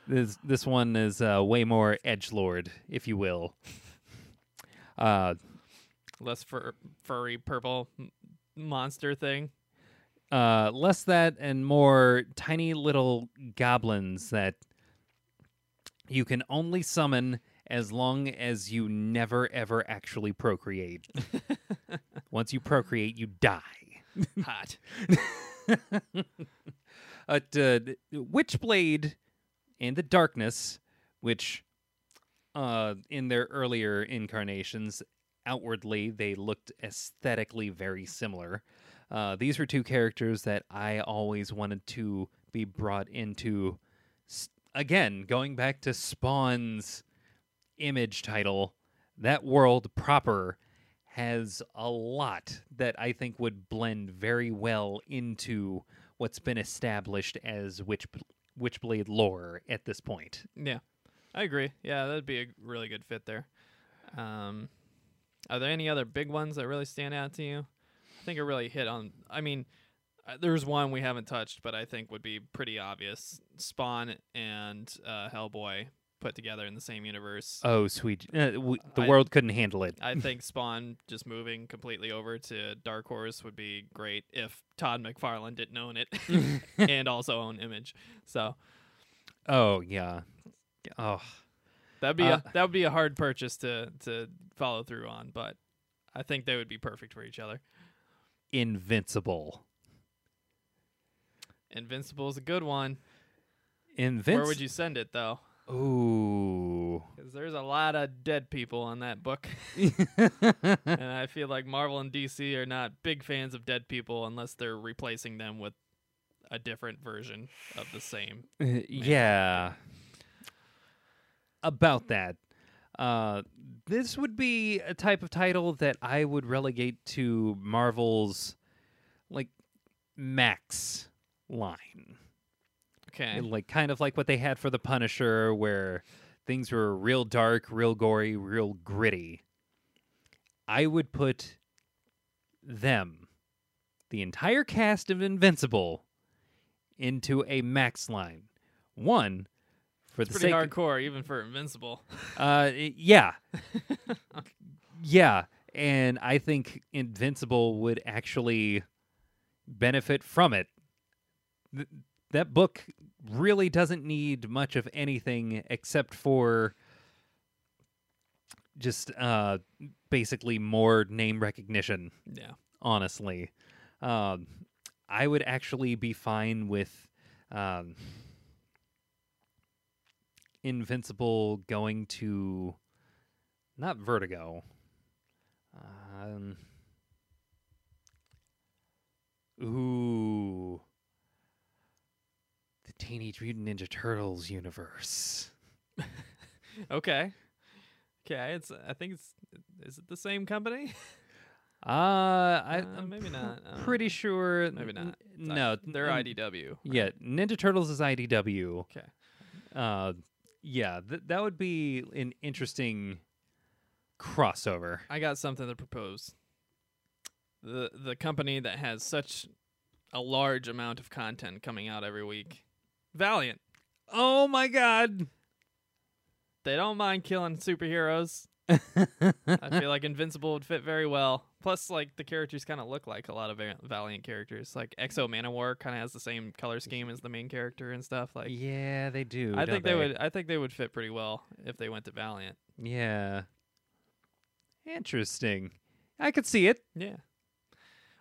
This this one is uh, way more edgelord, if you will. Uh, Less fur- furry purple m- monster thing. Uh, less that and more tiny little goblins that you can only summon as long as you never, ever actually procreate. Once you procreate, you die. Hot. uh, d- Witchblade and the Darkness, which uh, in their earlier incarnations, outwardly, they looked aesthetically very similar. Uh, these were two characters that I always wanted to be brought into, again, going back to Spawn's Image title, that world proper has a lot that I think would blend very well into what's been established as Witch, Witchblade lore at this point. Yeah, I agree. Yeah, that'd be a really good fit there. Um, are there any other big ones that really stand out to you? I think it really hit on, I mean, there's one we haven't touched, but I think would be pretty obvious. Spawn and uh, Hellboy put together in the same universe. Oh, sweet. Uh, w- the I, world couldn't handle it. I think Spawn just moving completely over to Dark Horse would be great if Todd McFarlane didn't own it and also own Image. So, oh, yeah. Oh, that'd be, uh, a, that would be a hard purchase to, to follow through on, but I think they would be perfect for each other. Invincible. Invincible is a good one. Invinci- Where would you send it, though? Ooh. Because there's a lot of dead people in that book. And I feel like Marvel and D C are not big fans of dead people unless they're replacing them with a different version of the same. Uh, yeah. About that. Uh, this would be a type of title that I would relegate to Marvel's, like, Max line. Okay. Like, kind of like what they had for The Punisher, where things were real dark, real gory, real gritty. I would put them, the entire cast of Invincible, into a Max line. One... For it's the pretty sake hardcore, of, even for Invincible. Uh, yeah. Yeah, and I think Invincible would actually benefit from it. Th- that book really doesn't need much of anything except for just uh, basically more name recognition. Yeah. Honestly. Um, I would actually be fine with... Um, Invincible going to not Vertigo. Um, ooh, the Teenage Mutant Ninja Turtles universe. Okay, okay. It's I think it's is it the same company? Uh, I, uh, I'm maybe not. Uh, pretty sure. Maybe not. It's no, not, they're I D W. Right? Yeah, Ninja Turtles is I D W. Okay. Uh, yeah, th- that would be an interesting crossover. I got something to propose. The the company that has such a large amount of content coming out every week, Valiant. Oh my God. They don't mind killing superheroes. I feel like Invincible would fit very well. Plus, like, the characters kind of look like a lot of Valiant characters. Like, Exo Manowar kind of has the same color scheme as the main character and stuff. Like, yeah, they do. I think they? they would. I think they would fit pretty well if they went to Valiant. Yeah. Interesting. I could see it. Yeah.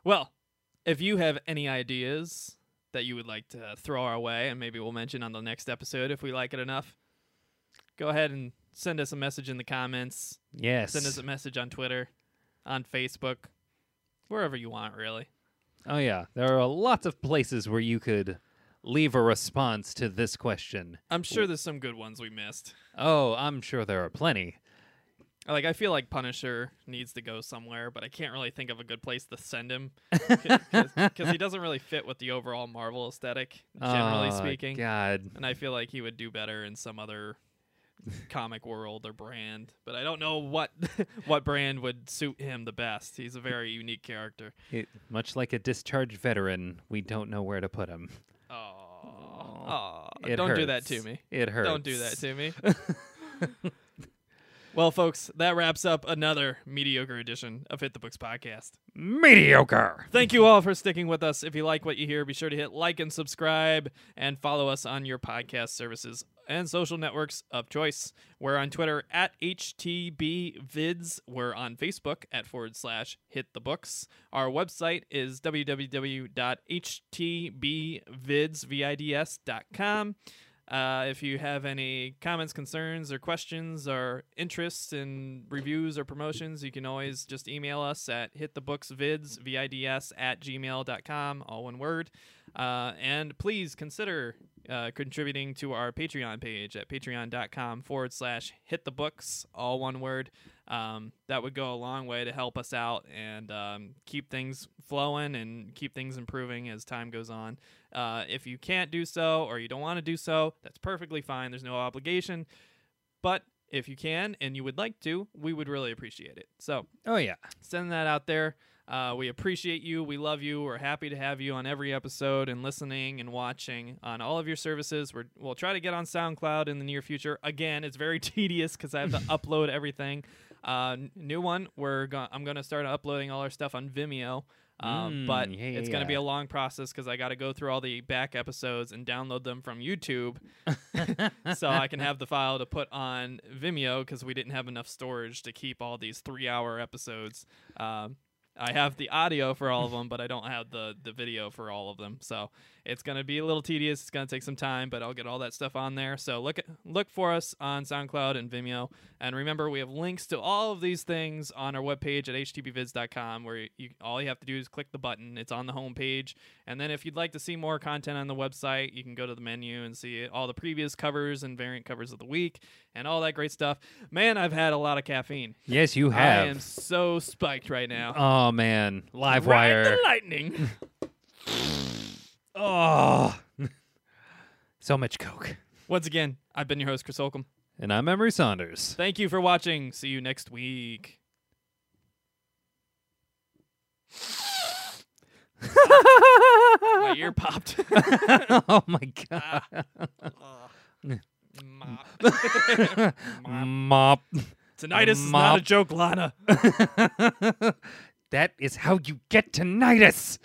Well, if you have any ideas that you would like to throw our way, and maybe we'll mention on the next episode if we like it enough, go ahead and send us a message in the comments. Yes. Send us a message on Twitter, on Facebook, wherever you want, really. Oh, yeah. There are lots of places where you could leave a response to this question. I'm sure there's some good ones we missed. Oh, I'm sure there are plenty. Like, I feel like Punisher needs to go somewhere, but I can't really think of a good place to send him because he doesn't really fit with the overall Marvel aesthetic, generally oh, speaking. God. And I feel like he would do better in some other comic world or brand, but I don't know what what brand would suit him the best. He's a very unique character. It, much like a discharged veteran, we don't know where to put him. Oh, don't hurts. do that to me. It hurts. Don't do that to me. Well, folks, that wraps up another mediocre edition of Hit the Books Podcast. Mediocre! Thank you all for sticking with us. If you like what you hear, be sure to hit like and subscribe and follow us on your podcast services and social networks of choice. We're on Twitter at H T B Vids. We're on Facebook at forward slash Hit the Books. Our website is w w w dot h t b vids dot com. Uh, if you have any comments, concerns, or questions, or interests in reviews or promotions, you can always just email us at hitthebooksvids, V I D S, at gmail dot com, all one word. Uh, and please consider uh, contributing to our Patreon page at patreon.com forward slash hitthebooks, all one word. Um, that would go a long way to help us out and um, keep things flowing and keep things improving as time goes on. Uh, if you can't do so or you don't want to do so, that's perfectly fine. There's no obligation. But if you can and you would like to, we would really appreciate it. So, oh yeah, send that out there. Uh, we appreciate you. We love you. We're happy to have you on every episode and listening and watching on all of your services. We're, we'll try to get on SoundCloud in the near future. Again, it's very tedious because I have to upload everything. Uh, new one. We're go- I'm going to start uploading all our stuff on Vimeo, uh, mm, but yeah, it's yeah. going to be a long process because I got to go through all the back episodes and download them from YouTube, so I can have the file to put on Vimeo because we didn't have enough storage to keep all these three-hour episodes. Um, I have the audio for all of them, but I don't have the, the video for all of them. So it's going to be a little tedious. It's going to take some time, but I'll get all that stuff on there. So look at, look for us on SoundCloud and Vimeo. And remember, we have links to all of these things on our webpage at h t b vids dot com, where you, you, all you have to do is click the button. It's on the homepage. And then if you'd like to see more content on the website, you can go to the menu and see all the previous covers and variant covers of the week and all that great stuff. Man, I've had a lot of caffeine. Yes, you have. I am so spiked right now. Oh. Oh, man. Live Ride wire. The lightning. Oh. So much Coke. Once again, I've been your host, Chris Holcomb. And I'm Emery Saunders. Thank you for watching. See you next week. My ear popped. Oh, my God. Uh, uh, mop. Mop. Tinnitus is not a joke, Lana. That is how you get tinnitus!